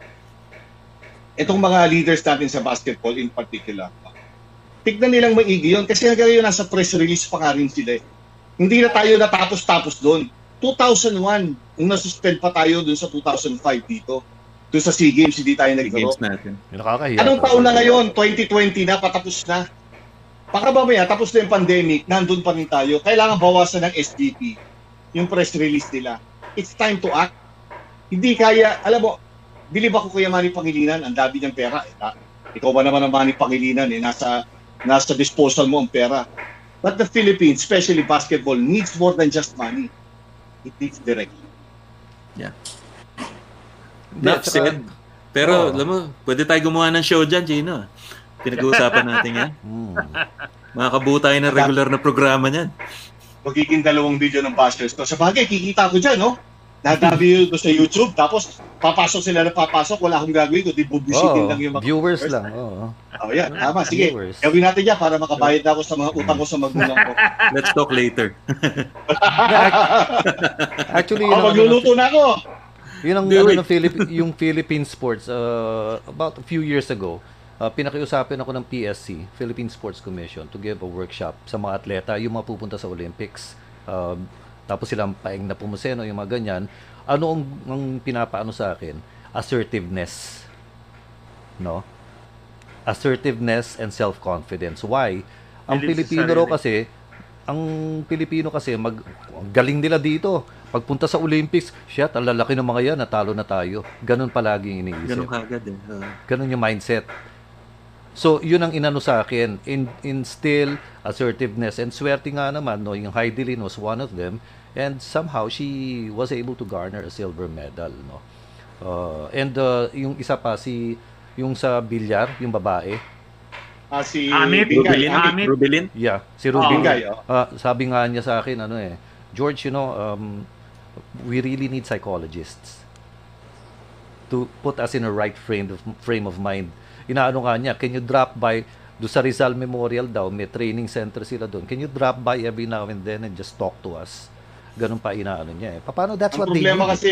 Itong mga leaders natin sa basketball in particular. Tignan nilang maigi yun kasi hanggang yun nasa press release pa nga rin sila eh. Hindi na tayo natapos-tapos doon. 2001, nung nasuspend pa tayo doon sa 2005 dito. Doon sa SEA Games, hindi tayo nag-games natin. Anong taon na ngayon? 2020 na, patapos na. Baka mamaya, tapos na yung pandemic, nandun pa rin tayo. Kailangan bawasan ng SDP, yung press release nila. It's time to act. Hindi kaya, alam mo, bilib ako kaya Manny Pangilinan, ang dabi niyang pera. Ikaw ba naman ang Manny Pangilinan, eh, nasa disposal mo ang pera. But the Philippines, especially basketball, needs more than just money. It needs direction. Yeah. That's it. Pero, alam mo, pwede tayo gumawa ng show dyan, Gino. Pinag-uusapan natin yan. Makakabuo tayo ng regular na programa niyan. Magiging dalawang video ng Bashers to. Sa bagay, kikita ko dyan, no? Nadabi ko sa YouTube, tapos papasok sila na papasok, wala akong gagawin ko, di bubisitin lang yung mga viewers lang. Yeah, tama, sige. Viewers. Gawin natin yan para makabayad ako sa mga utang ko sa magulang ko. Let's talk later. Actually, magluluto na ako. Yun ang yung Philippine sports, about a few years ago, pinakiusapin ako ng PSC, Philippine Sports Commission, to give a workshop sa mga atleta, yung mga pupunta sa Olympics. Tapos silang paeng na pumuseno, yung mga ganyan. Ano ang pinapaano sa akin? Assertiveness. No? Assertiveness and self-confidence. Why? Ang Pilipino raw kasi, galing nila dito. Pagpunta sa Olympics, shit, ang lalaki ng mga yan, natalo na tayo. Ganun palaging iniisip. Ganun kagad eh. Ganun yung mindset. So, yun ang inano sa akin. Instill assertiveness. And swerte nga naman, no, yung Heidi Lin was one of them. And somehow, she was able to garner a silver medal. No? Yung isa pa, yung sa bilyar, yung babae. Si Rubilin? Yeah, si Rubilin. Sabi nga niya sa akin, ano eh, George, you know, we really need psychologists to put us in a right frame of mind. Inaano nga niya, can you drop by, do sa Rizal Memorial daw, may training center sila doon. Can you drop by every now and then and just talk to us? Ganun pa inaano niya eh. Paano that's ang what they need? Ang problema kasi,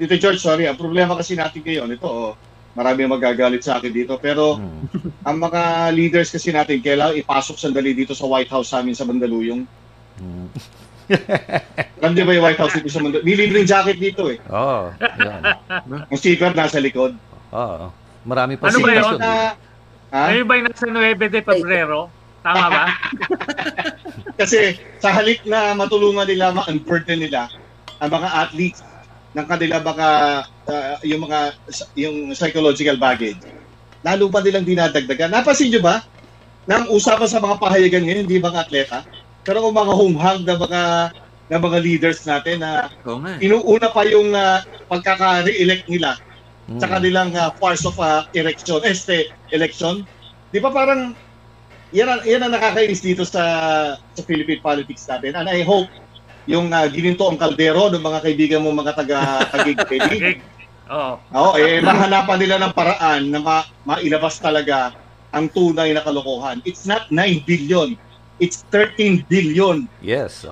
dito George, sorry, ang problema kasi natin ngayon, ito marami magagalit sa akin dito, pero ang mga leaders kasi natin, kailangan ipasok sandali dito sa White House namin sa Mandaluyong. Alam niyo ba yung White House dito sa Mandaluyong? May libreng jacket dito eh. Yan. Ang secret nasa likod. Marami pa ba yun? Ano ba yung nasa 9 de Pebrero? Tama ba? Kasi sa halik na matulungan nila, ma-unburden nila ang mga athletes ng kanila baka yung psychological baggage. Lalo pa nilang dinadagdagan. Napansin nyo ba? Nang usapan sa mga pahayagan ngayon, hindi mga atleta. Pero kung mga humhang na mga leaders natin na inuuna pa yung pagkaka-re-elect nila sa kanilang farce of election. Di ba parang yan ang nakakainis dito sa Philippine politics natin. And I hope yung gininto ang kaldero ng mga kaibigan mo, mga taga-Tagig-Pili. Mahanapan nila ng paraan na mailabas talaga ang tunay na kalokohan. It's not 9 billion. It's 13 billion. Yes,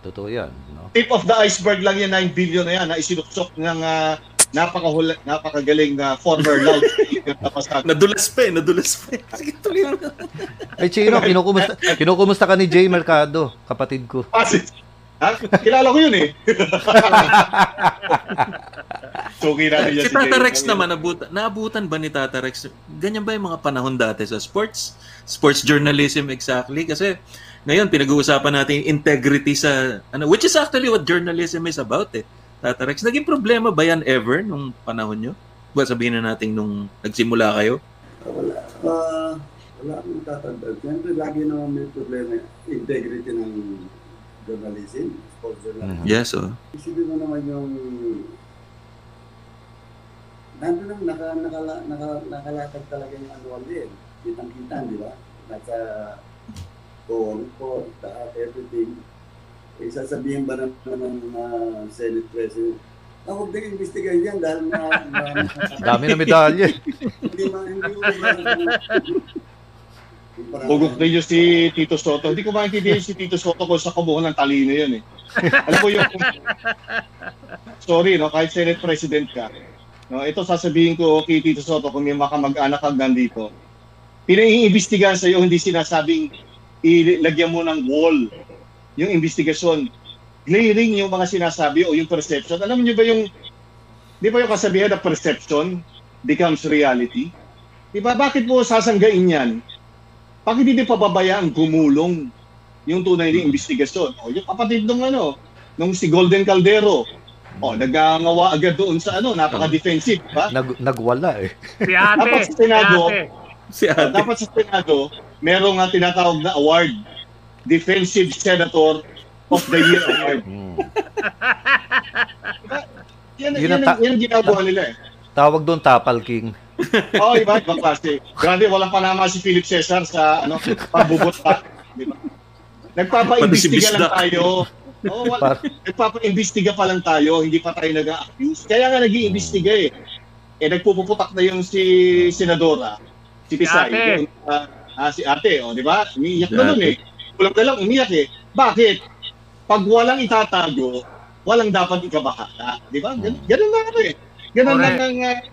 totoo yan. No? Tip of the iceberg lang yan, 9 billion na yan, na isinuksok ng napakagaling na former loudspeaker na pasag. Nadulas pa. Sige, tuloy mo. Ay, Chino, kinukumusta ka ni Jay Mercado, kapatid ko. Kilala ko yun eh. So, si Tata Rex naman, naabutan ba ni Tata Rex? Ganyan ba yung mga panahon dati sa sports? Sports journalism, exactly. Kasi ngayon, pinag-uusapan natin integrity sa, which is actually what journalism is about eh. Tata Rex, naging problema ba yan ever nung panahon nyo? Ba sabihin na natin nung nagsimula kayo? Wala akong tatandaan. Siyempre, lagi naman may problema integrity ng journalism, sports journalism. Yes, sir. Isipin mo naman yung nandun lang, nakalatag talaga yung annual din. Kitang-kitan, di ba? Nasa report, everything. Eh, sasabihin ba naman ng Senate President, huwag na investigahin yan dahil dami na medalya. Hugok ninyo si Tito Soto. Hindi ko maintindihan si Tito Soto kung sa kabuhan ng talino yun eh. Alam mo yung sorry, no? Kahit Senate President ka. No? Ito sasabihin ko kay Tito Soto kung may makamag-anak ka nandito. Pinaiimbestigahan sa'yo, hindi sinasabing ilagyan mo ng wall yung investigasyon, glaring yung mga sinasabi o yung perception. Alam niyo ba yung, di ba yung kasabihan na perception becomes reality? Di ba, bakit mo sasanggain yan? Bakit hindi pababayaan gumulong yung tunay na investigasyon? O yung kapatid nung nung si Golden Caldero, nagangawa agad doon sa napaka-defensive, ba? Nagwala eh. Dapat sa Senado, merong tinatawag na award, Defensive Senator of the Year Award. Diba? Yan ang ginagawa nila eh. Tawag doon Tapal King. Oo, iba? Ibang klase. Grabe, walang panama si Philip Cesar sa pabubota. Diba? Nagpapa-imbestiga lang tayo. Nagpapa-imbestiga pa lang tayo, hindi pa tayo nag-a-accuse. Kaya nga nag-iimbestiga eh. Nagpupuputak na yung si Senadora, si Pisay. Si Ate, di ba? Umiiyak na nun eh. Kulang na lang umiyak eh. Bakit? Pag walang itatago, walang dapat ikabahala. Di ba? Ganun lang ito eh. Ganun lang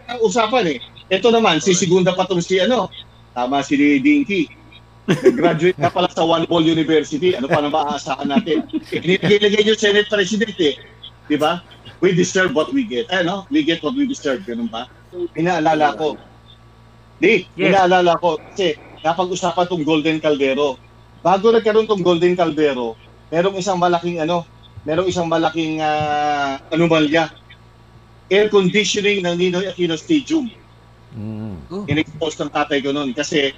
ang usapan eh. Ito naman, si Segunda Patong si tama si Dinky. Graduate na pala sa One Ball University. Ano pa na maaasahan natin? Ginagay yung Senate President eh. Di ba? We deserve what we get. We get what we deserve. Ganun ba? Inaalala ko. Inaalala ko. Kasi napag-usapan itong Golden Caldero. Bago nagkaroon tong Golden Caldero, merong isang malaking anomalya. Air conditioning ng Ninoy Aquino Stadium. In-expose ng tatay ko noon kasi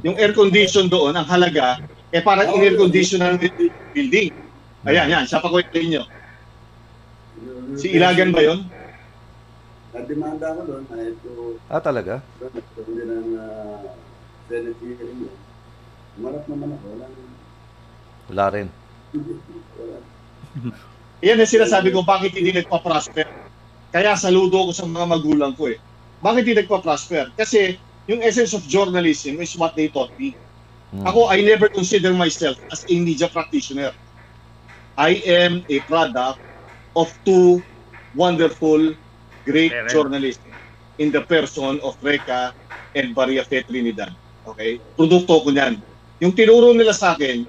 yung air condition doon, ang halaga, parang in-air condition ng building. Ayan, yan. Siya pa kwento niyo. Si Ilagan ba yun? Nadimanda ko doon. Talaga? Hindi ng Senate hearing yun. Marap naman ako. Wala rin. Yan ang sinasabi ko, bakit hindi nagpa-prosper? Kaya saludo ako sa mga magulang ko eh. Bakit hindi nagpa-prosper? Kasi yung essence of journalism is what they taught me. Ako, I never consider myself as a media practitioner. I am a product of two wonderful, great journalists in the person of Recah and Mami Trinidad. Okay? Produkto ko niyan. Yung tinuro nila sa akin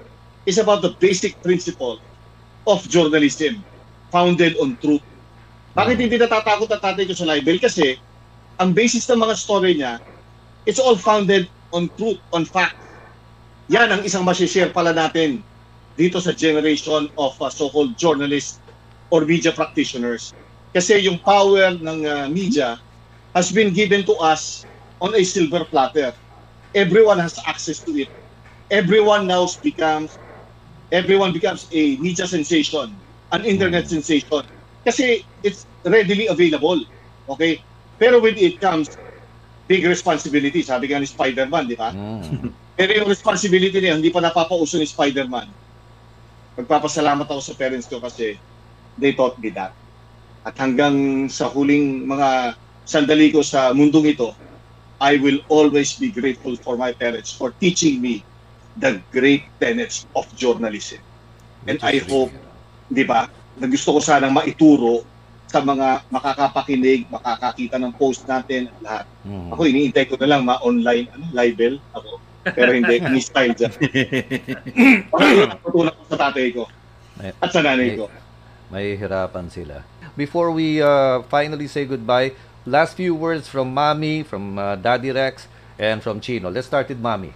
is about the basic principle of journalism founded on truth. Bakit hindi natatakot at tatay ko sa libel? Kasi ang basis ng mga story niya, it's all founded on truth, on fact. Yan ang isang masishare pala natin dito sa generation of so-called journalists or media practitioners. Kasi yung power ng media has been given to us on a silver platter. Everyone has access to it. Everyone becomes a media sensation, an internet sensation. Kasi it's readily available. Okay? Pero with it comes big responsibility. Sabi nga ni Spider-Man, di ba? Pero yung responsibility niya, hindi pa napapauso ni Spider-Man. Magpapasalamat ako sa parents ko kasi they taught me that. At hanggang sa huling mga sandali ko sa mundong ito, I will always be grateful for my parents for teaching me the great tenets of journalism. And I hope, di ba, na gusto ko sanang maituro sa mga makakapakinig, makakakita ng post natin, lahat. Mm. Ako, iniintay ko na lang ma-online libel ako. Pero hindi, ni-style dyan. Patulak ko sa tatay ko at sa nanay ko. May hirapan sila. Before we finally say goodbye, last few words from Mami, from Daddy Rex, and from Chino. Let's start with Mami.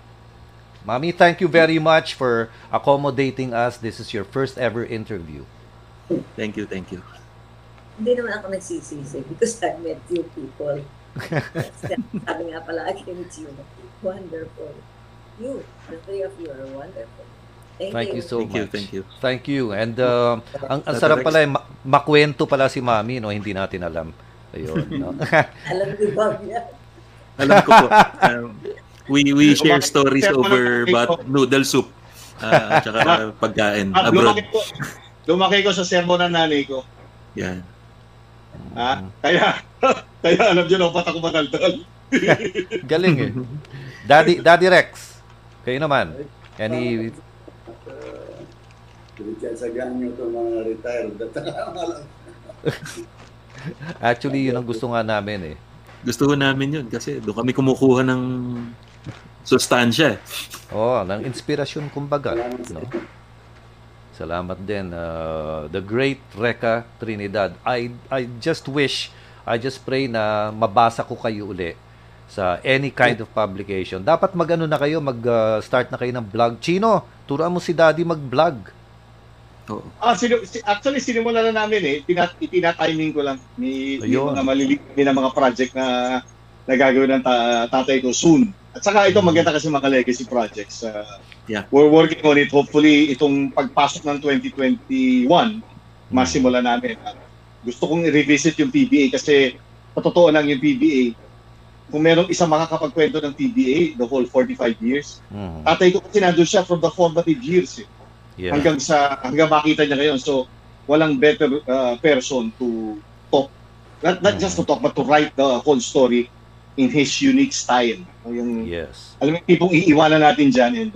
Mami, thank you very much for accommodating us. This is your first ever interview. Thank you, thank you. Hindi naman ako nagsisisi because I met you people. Sabi nga pala, I met you. Wonderful. You, the three of you are wonderful. Thank you so much. Thank you. And ang sarap pala, makwento pala si Mami, no? Hindi natin alam. Ayun, no? Alam ni Bob yan. Alam ko po. We share stories over noodle soup at saka pagkain abroad. Lumaki ko sa sermon ng nanay ko. Yan. Ah, kaya alam niyo na patak ko madaldal. Galing eh. Daddy Rex. Kayo naman. Any sagan nyo itong mga retired. Actually, yun ang gusto nga namin eh. Gusto namin yun kasi doon kami kumukuha ng sustansya. Oo, ng inspirasyon kumbaga. No? Salamat din. The great Recah Trinidad. I just wish, I just pray na mabasa ko kayo uli sa any kind of publication. Dapat mag-ano na kayo, mag-start na kayo ng vlog. Chino, turuan mo si Daddy mag-vlog. Actually, sinimula na namin eh. Tina-timing ko lang. May mga project na nagagawin ng tatay ko soon. At saka ito, maganda kasi mga legacy projects. We're working on it. Hopefully, itong pagpasok ng 2021, masimula namin. Gusto kong i-revisit yung PBA kasi patotoo lang yung PBA. Kung merong isang makakapagkwento ng PBA, the whole 45 years, tatay ko kasi nandun siya from the formative years eh. Yeah. Hanggang makita niya ngayon, so walang better person to talk, not just to talk but to write the whole story in his unique style. Alam mo yung tipong iiwanan natin dyan, and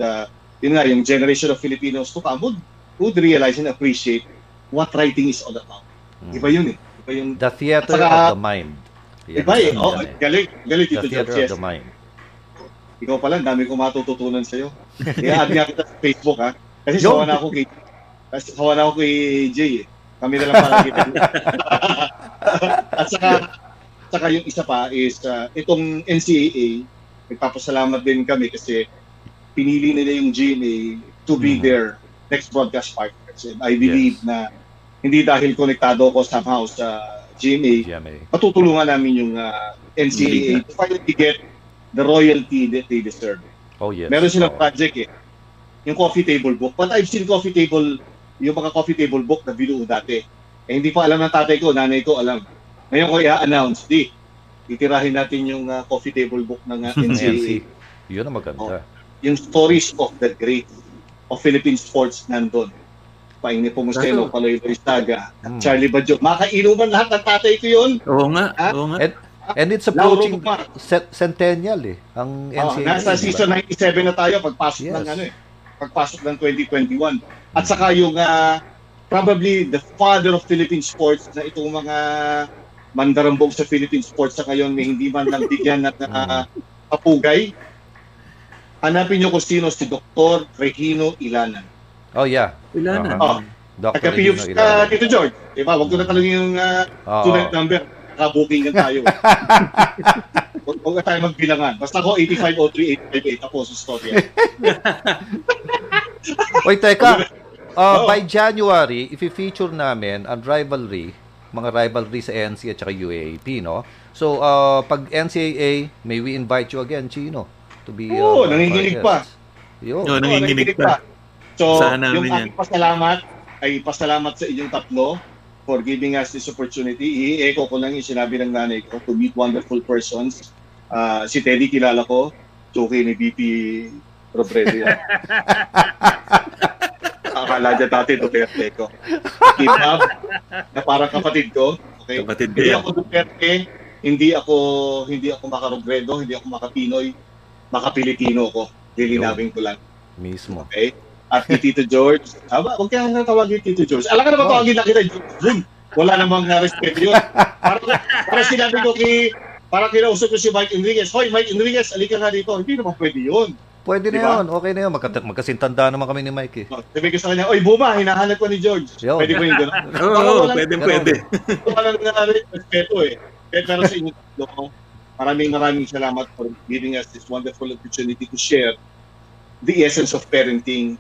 yun nga, yung generation of Filipinos to come would realize and appreciate what writing is all about. Iba yun eh. Iba yung, the theater of the mind. Iba eh. Oh, galing dito, George. The mind. Ikaw pala, dami kong matututunan sa'yo. I-add nga kita sa Facebook ha. Kasi sawa na ako kay Jay eh. Kami na lang parang kita. At saka yung isa pa is itong NCAA, nagpapasalamat din kami kasi pinili nila yung GMA to be their next broadcast partners. And I believe na hindi dahil konektado ako somehow sa GMA. Patutulungan namin yung NCAA to finally get the royalty that they deserve. Oh, yes. Meron silang project eh. Yung coffee table book. But I've seen yung mga coffee table book na binuo dati. Eh, hindi pa alam ng tatay ko, nanay ko alam. Ngayon ko i-announce, itirahin natin yung coffee table book ng NCAA. Yun ang maganda. Yung stories of the great of Philippine sports nandun. Paingni Pumustelo, Paloy Baristaga, Charlie Badjo. Makainuman lahat ng tatay ko yun. Oo nga, oo nga. And it's approaching centennial eh. Ang NCAA. Nasa season 97 na tayo, pagpasok ng pagpasok ng 2021. At saka yung probably the father of Philippine sports na itong mga mandarambong sa Philippine sports sa ngayon may hindi man nabigyan ng kapugay. Hanapin nyo kung sino si Dr. Regino Ilanan. Oh yeah. Ilanan. Nagka-PUPS ka dito, George. Diba? Huwag ko na talong yung student number. Nakabooking na tayo. Huwag na tayo magbilangan. Basta ko 8503858 ako sa story. Oy, teka. By January, i-feature namin ang rivalry, mga rivalry sa NCAA at saka UAAP, no? So, pag NCAA, may we invite you again, Chino, to be... Oo, nanginginig pa. So, yung aking pasalamat sa inyong tatlo for giving us this opportunity. I-echo ko lang yung sinabi ng nanay ko to meet wonderful persons. Si Teddy, kilala ko. Joke ni BP... Robredo yan. Akala dyan dati Duterte ko. Kipab, na parang kapatid ko. Okay? Kapatid hindi ako Duterte, hindi ako makarobredo, hindi ako makapinoy, makapilipino ko. Lilinawin ko lang. Mismo. Okay? At Tito George, huwag kaya natawagin Tito George. Alam ka na matawagin na kita, Jun. Wala namang respect yun. Parang sinabi ko kay, parang kinausap ko si Mike Enriquez, hoy Mike Enriquez, alika nga dito. Hindi naman pwede yun. Pwede diba? Na yun, okay na yun. Magkasintanda naman kami ni Mike eh. Sabi ko sa kanya, oy Buma, hinahanap ko ni George. Yo. Pwede ko yung gano'n? Oo, pwede. Parang nangyari, respeto eh. Kaya pero sa inyo, maraming salamat for giving us this wonderful opportunity to share the essence of parenting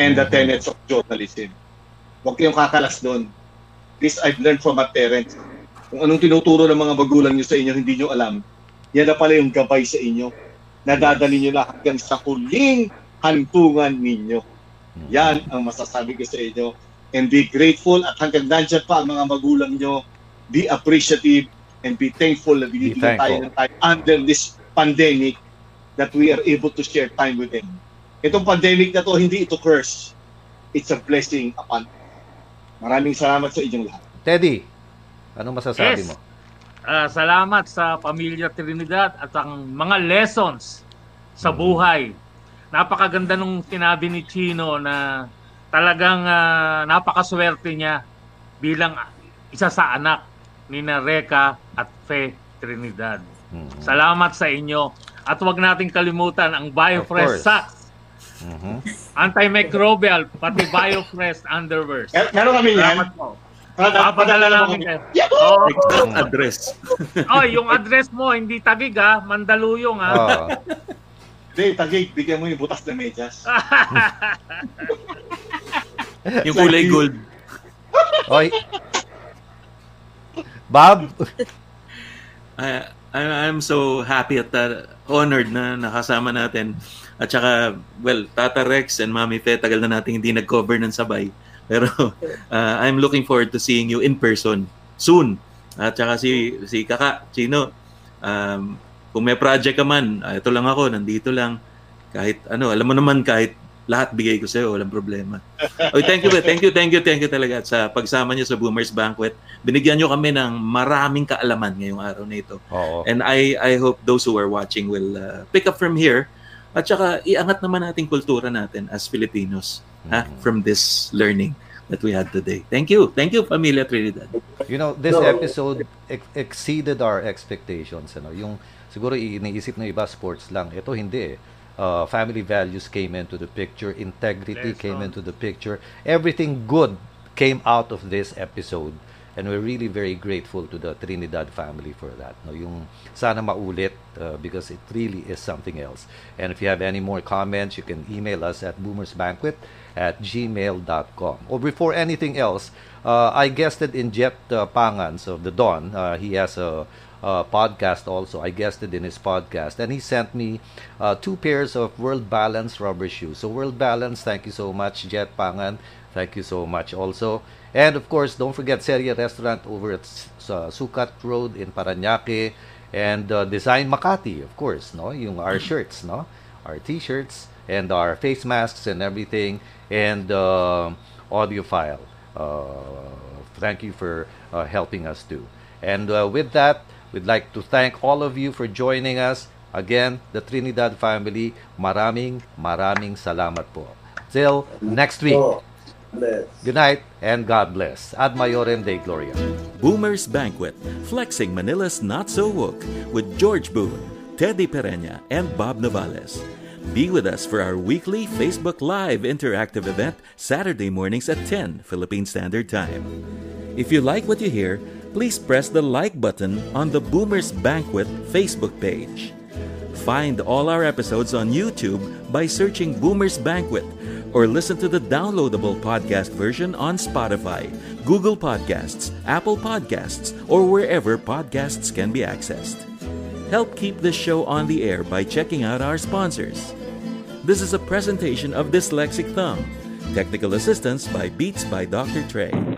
and the tenets of journalism. Huwag kayong kakalas doon. This I've learned from my parents. Kung anong tinuturo ng mga magulang nyo sa inyo, hindi nyo alam. Yan na pala yung gabay sa inyo. Nadadali nyo na hanggang sa huling hantungan ninyo. Yan ang masasabi ko sa inyo. And be grateful at hanggang nandiyan pa ang mga magulang nyo. Be appreciative and be thankful na binibigyan tayo ng time under this pandemic that we are able to share time with them. Itong pandemic na to, hindi ito curse. It's a blessing upon us. Maraming salamat sa inyong lahat. Teddy, anong masasabi mo? Salamat sa Pamilya Trinidad at ang mga lessons sa buhay. Napakaganda nung tinabi ni Chino na talagang napakaswerte niya bilang isa sa anak ni Recah at Fe Trinidad. Salamat sa inyo. At huwag nating kalimutan ang Biofresh socks. Antimicrobial, pati Biofresh underwear. Meron kami yan. Papadala namin kayo. Exact address. Oh, yung address mo, hindi Tagig ha, Mandaluyong ha. Hindi, Tagig, bigyan mo yung butas na medyas. Yung kulay gold. Oy. Bob? I'm so happy at honored na nakasama natin. At saka, well, Tata Rex and Mami Fe, tagal na natin hindi nag-cover ng sabay. Pero I'm looking forward to seeing you in person soon. At saka si Kaka, Chino, kung may project ka man, ito lang ako, nandito lang. Kahit ano, alam mo naman, kahit lahat bigay ko sa'yo, walang problema. Oh, thank you talaga at sa pagsama niyo sa Boomer's Banquet. Binigyan niyo kami ng maraming kaalaman ngayong araw na ito. Oo. And I hope those who are watching will pick up from here. At saka, iangat naman natin kultura natin as Filipinos from this learning that we had today. Thank you. Thank you, Pamilya Trinidad. You know, this episode exceeded our expectations. Ano? Yung, siguro, iniisip ng iba sports lang. Ito, hindi eh. Family values came into the picture. Integrity came into the picture. Everything good came out of this episode. And we're really very grateful to the Trinidad family for that. No, yung sana maulit because it really is something else. And if you have any more comments, you can email us at boomersbanquet@gmail.com. Or before anything else, I guested in Jeff Pangans of the Dawn. He has a podcast also. I guested in his podcast. And he sent me 2 pairs of World Balance rubber shoes. So World Balance, thank you so much, Jeff Pangan. Thank you so much also. And of course, don't forget Seria Restaurant over at Sukat Road in Parañaque. And Design Makati, of course, no? Yung our shirts, no? Our t-shirts and our face masks and everything. And Audiophile. Thank you for helping us too. And with that, we'd like to thank all of you for joining us. Again, the Trinidad family, maraming salamat po. Till next week. Bless. Good night and God bless. Ad Majorem Dei Gloria. Boomer's Banquet, Flexing Manila's Not So Woke with George Boone, Teddy Pereña, and Bob Novales. Be with us for our weekly Facebook Live interactive event Saturday mornings at 10 Philippine Standard Time. If you like what you hear, please press the like button on the Boomer's Banquet Facebook page. Find all our episodes on YouTube by searching Boomer's Banquet, or listen to the downloadable podcast version on Spotify, Google Podcasts, Apple Podcasts, or wherever podcasts can be accessed. Help keep this show on the air by checking out our sponsors. This is a presentation of Dyslexic Thumb. Technical assistance by Beats by Dr. Trey.